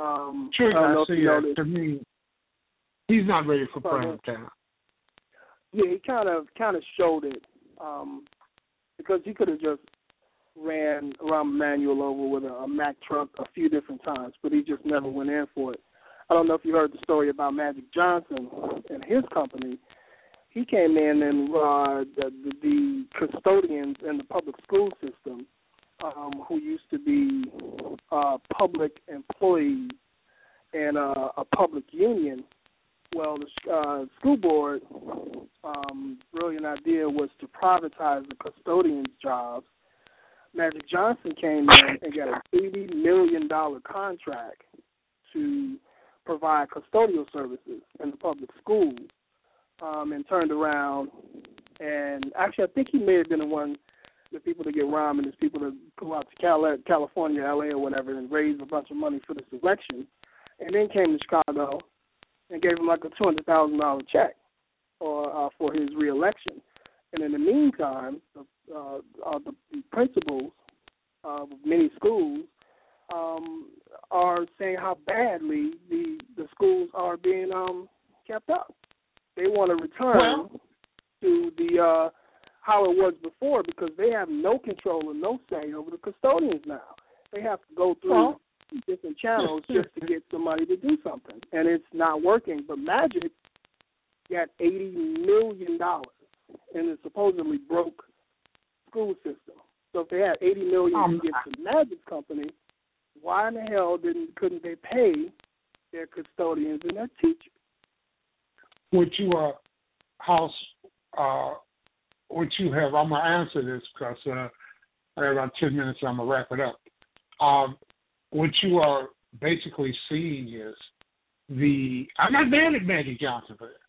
To me, he's not ready for prime time. Yeah, he kind of showed it because he could have just ran Rahm Emanuel over with a Mack truck a few different times, but he just never went in for it. I don't know if you heard the story about Magic Johnson and his company. He came in and the custodians in the public school system who used to be public employees in a public union. Well, the school board, brilliant idea was to privatize the custodians' jobs. Magic Johnson came in and got an $80 million contract to provide custodial services in the public school, and turned around and actually I think he may have been the one. The people that get Rahm and his people that go out to California, L.A. or whatever and raise a bunch of money for this election, and then came to Chicago and gave him like a $200,000 check for his reelection. And in the meantime, the principals of many schools are saying how badly the schools are being kept up. They want to return to the how it was before, because they have no control and no say over the custodians now. They have to go through different channels just to get somebody to do something, and it's not working. But Magic got $80 million in the supposedly broke school system. So if they had $80 million to get to Magic's company, why in the hell couldn't they pay their custodians and their teachers? I'm going to answer this because I have about 10 minutes and I'm going to wrap it up. What you are basically seeing is I'm not mad at Magic Johnson for that,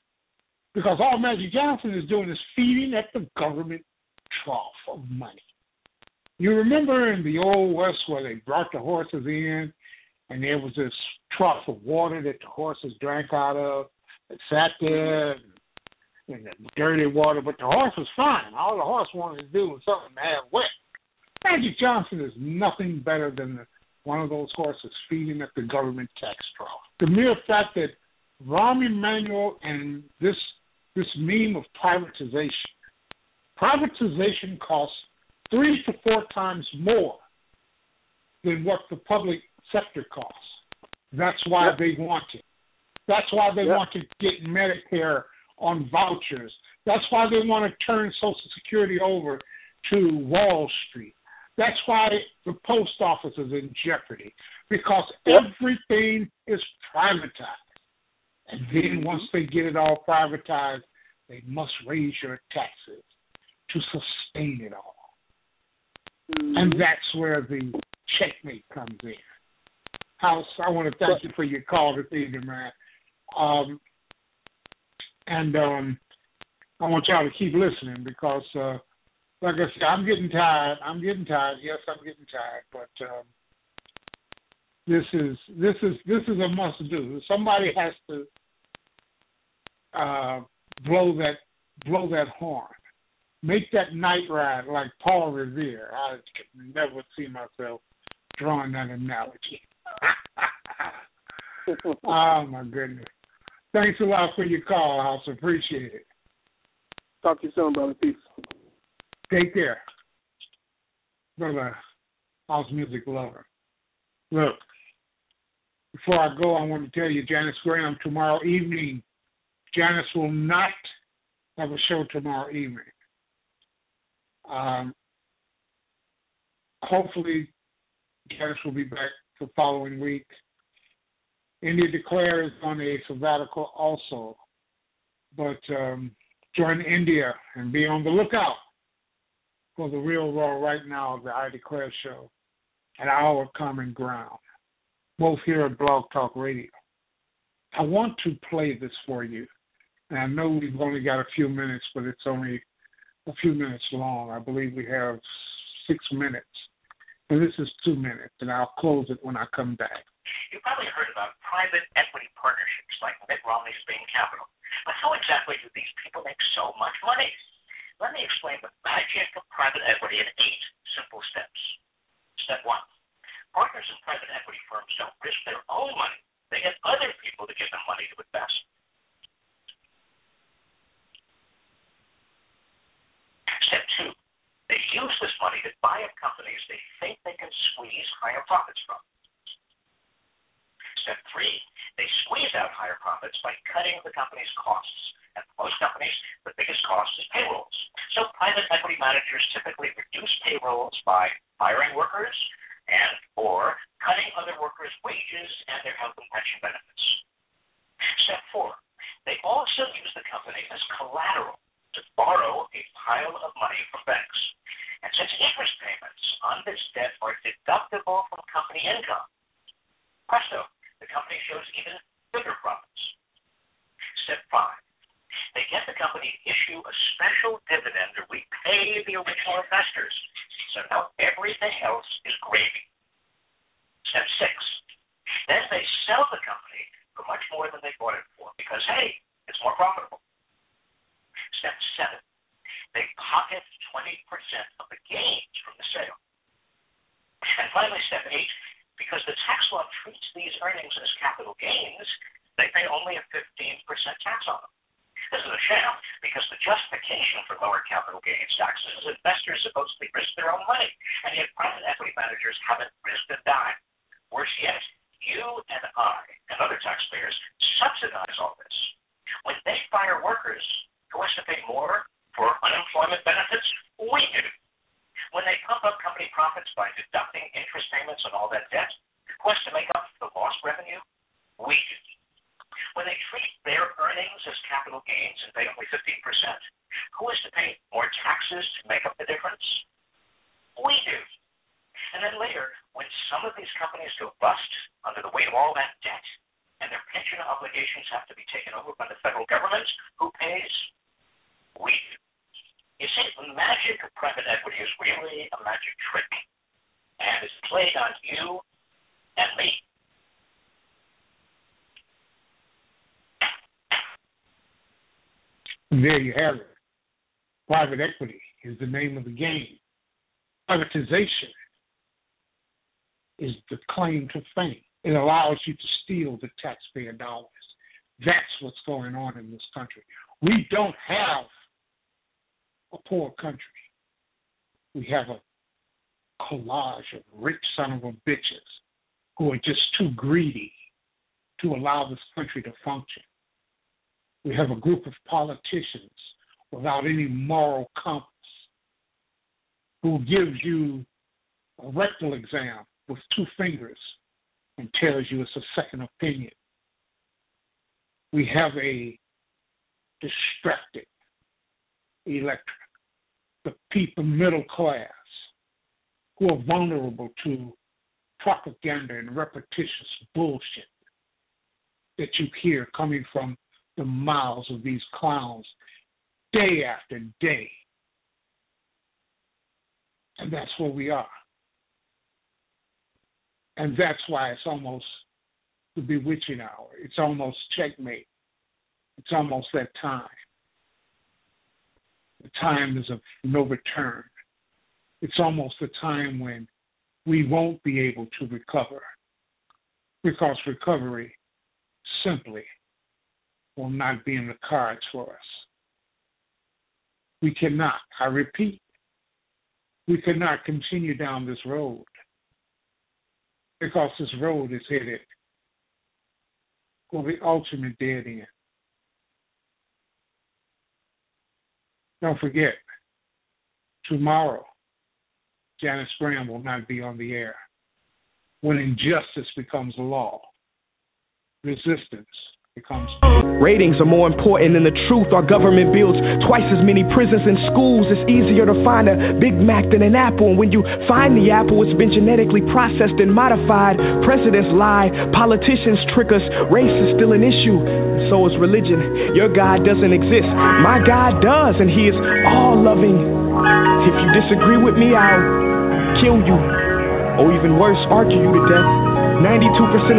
because all Magic Johnson is doing is feeding at the government trough of money. You remember in the old West where they brought the horses in and there was this trough of water that the horses drank out of, that sat there in the dirty water, but the horse was fine. All the horse wanted to do was something mad wet. Magic Johnson is nothing better than one of those horses feeding at the government tax trough. The mere fact that Rahm Emanuel and this meme of privatization costs 3 to 4 times more than what the public sector costs. That's why they want it. That's why they want to get Medicare on vouchers. That's why they want to turn Social Security over to Wall Street. That's why the post office is in jeopardy, because everything is privatized. And then once they get it all privatized, they must raise your taxes to sustain it all. And that's where the checkmate comes in. House, I want to thank you for your call this evening, man. I want y'all to keep listening because, like I said, I'm getting tired. Yes, I'm getting tired. But this is a must do. Somebody has to blow that horn. Make that night ride like Paul Revere. I could never see myself drawing that analogy. Oh, my goodness. Thanks a lot for your call, House. Appreciate it. Talk to you soon, brother. Peace. Take care. Brother, House music lover. Look, before I go, I want to tell you, Janice Graham, tomorrow evening, Janice will not have a show tomorrow evening. Hopefully, Janice will be back the following week. India Declare is on a sabbatical also. But join India and be on the lookout for The Real Raw Right Now of the I Declare show at Our Common Ground, both here at Blog Talk Radio. I want to play this for you. And I know we've only got a few minutes, but it's only a few minutes long. I believe we have 6 minutes. And this is 2 minutes, and I'll close it when I come back. You probably heard about private equity partnerships like Mitt Romney's Bain Capital. But how exactly do these people make so much money? Let me explain the magic of private equity in 8 simple steps. Step 1, partners in private equity firms don't risk their own money. They get other people to give them money to invest. Step 2, they use this money to buy up companies they think they can squeeze higher profits from. Step 3, they squeeze out higher profits by cutting the company's costs. At most companies, the biggest cost is payrolls. So private equity managers typically reduce payrolls by firing workers and or cutting other workers' wages and their health and pension benefits. Step 4, they also use the company as collateral to borrow a pile of money from banks. And since interest payments on this debt are deductible from company income, presto, the company shows even bigger profits. Step 5, they get the company to issue a special dividend to repay the original investors, so now everything else is gravy. Step 6, then they sell the company for much more than they bought it for because, hey, it's more profitable. Step 7, they pocket 20% of the gains from the sale. And finally, Step 8, because the tax law treats these earnings as capital gains, they pay only a 15% tax on them. This is a sham because the justification for lower capital gains taxes is investors supposedly risk their own money, and yet private equity managers haven't risked a dime. Worse yet, you and I and other taxpayers subsidize all this. When they fire workers, who has to pay more for unemployment benefits? We do. When they pump up company profits by deducting interest payments on all that debt, who has to make up for the lost revenue? We do. When they treat their earnings as capital gains and pay only 15%, who has to pay more taxes to make up the difference? We do. And then later, when some of these companies go bust under the weight of all that debt and their pension obligations have to be taken over by the federal government, who pays? We do. You see, the magic of private equity is really a magic trick, and it's played on you and me. There you have it. Private equity is the name of the game. Privatization is the claim to fame. It allows you to steal the taxpayer dollars. That's what's going on in this country. We don't have a poor country. We have a collage of rich son of a bitches who are just too greedy to allow this country to function. We have a group of politicians without any moral compass who gives you a rectal exam with 2 fingers and tells you it's a second opinion. We have a distracted electorate, the people middle class who are vulnerable to propaganda and repetitious bullshit that you hear coming from the mouths of these clowns day after day. And that's where we are. And that's why it's almost the bewitching hour. It's almost checkmate. It's almost that time. The time is of no return. It's almost the time when we won't be able to recover, because recovery simply will not be in the cards for us. We cannot, I repeat, we cannot continue down this road, because this road is headed for the ultimate dead end. Don't forget, tomorrow, Janice Graham will not be on the air. When injustice becomes law, resistance becomes law. Ratings are more important than the truth. Our government builds twice as many prisons and schools. It's easier to find a Big Mac than an apple. And when you find the apple, it's been genetically processed and modified. Presidents lie, politicians trick us, race is still an issue. So is religion. Your God doesn't exist. My God does, and he is all-loving. If you disagree with me, I'll kill you. Or even worse, argue you to death. 92%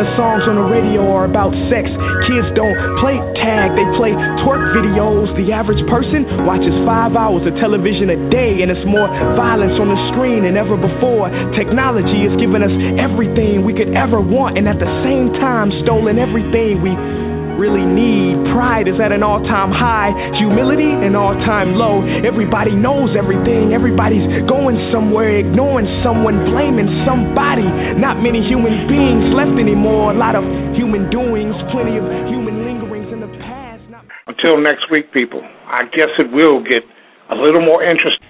of songs on the radio are about sex. Kids don't play tag, they play twerk videos. The average person watches 5 hours of television a day, and it's more violence on the screen than ever before. Technology has given us everything we could ever want, and at the same time stolen everything we really need. Pride is at an all-time high, humility an all-time low. Everybody knows everything, everybody's going somewhere, ignoring someone, blaming somebody. Not many human beings left anymore, a lot of human doings, plenty of human lingerings in the past. Until next week, people, I guess it will get a little more interesting.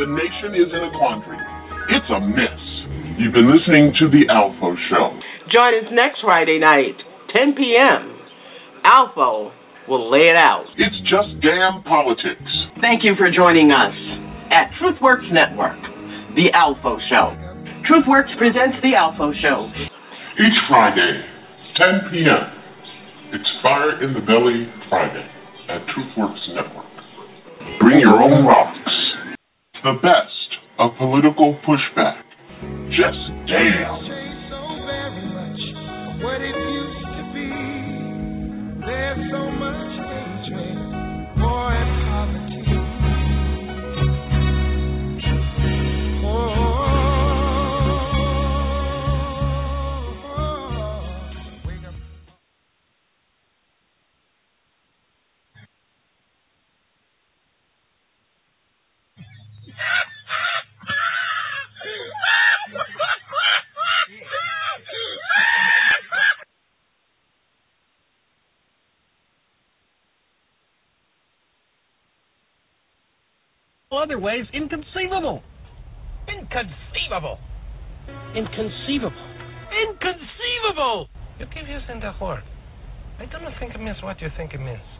The nation is in a quandary. It's a mess. You've been listening to The ALFO Show. Join us next Friday night, 10 p.m. ALFO will lay it out. It's just damn politics. Thank you for joining us at TruthWorks Network, The ALFO Show. TruthWorks presents The ALFO Show. Each Friday, 10 p.m. It's Fire in the Belly Friday at TruthWorks Network. Bring your own rocks. The best of political pushback. Just damn. So very much what it used to be. There's so much hatred, war and poverty. Oh, wake up. Other ways, inconceivable. Inconceivable. Inconceivable. Inconceivable. You keep using the word. I don't think it means what you think it means.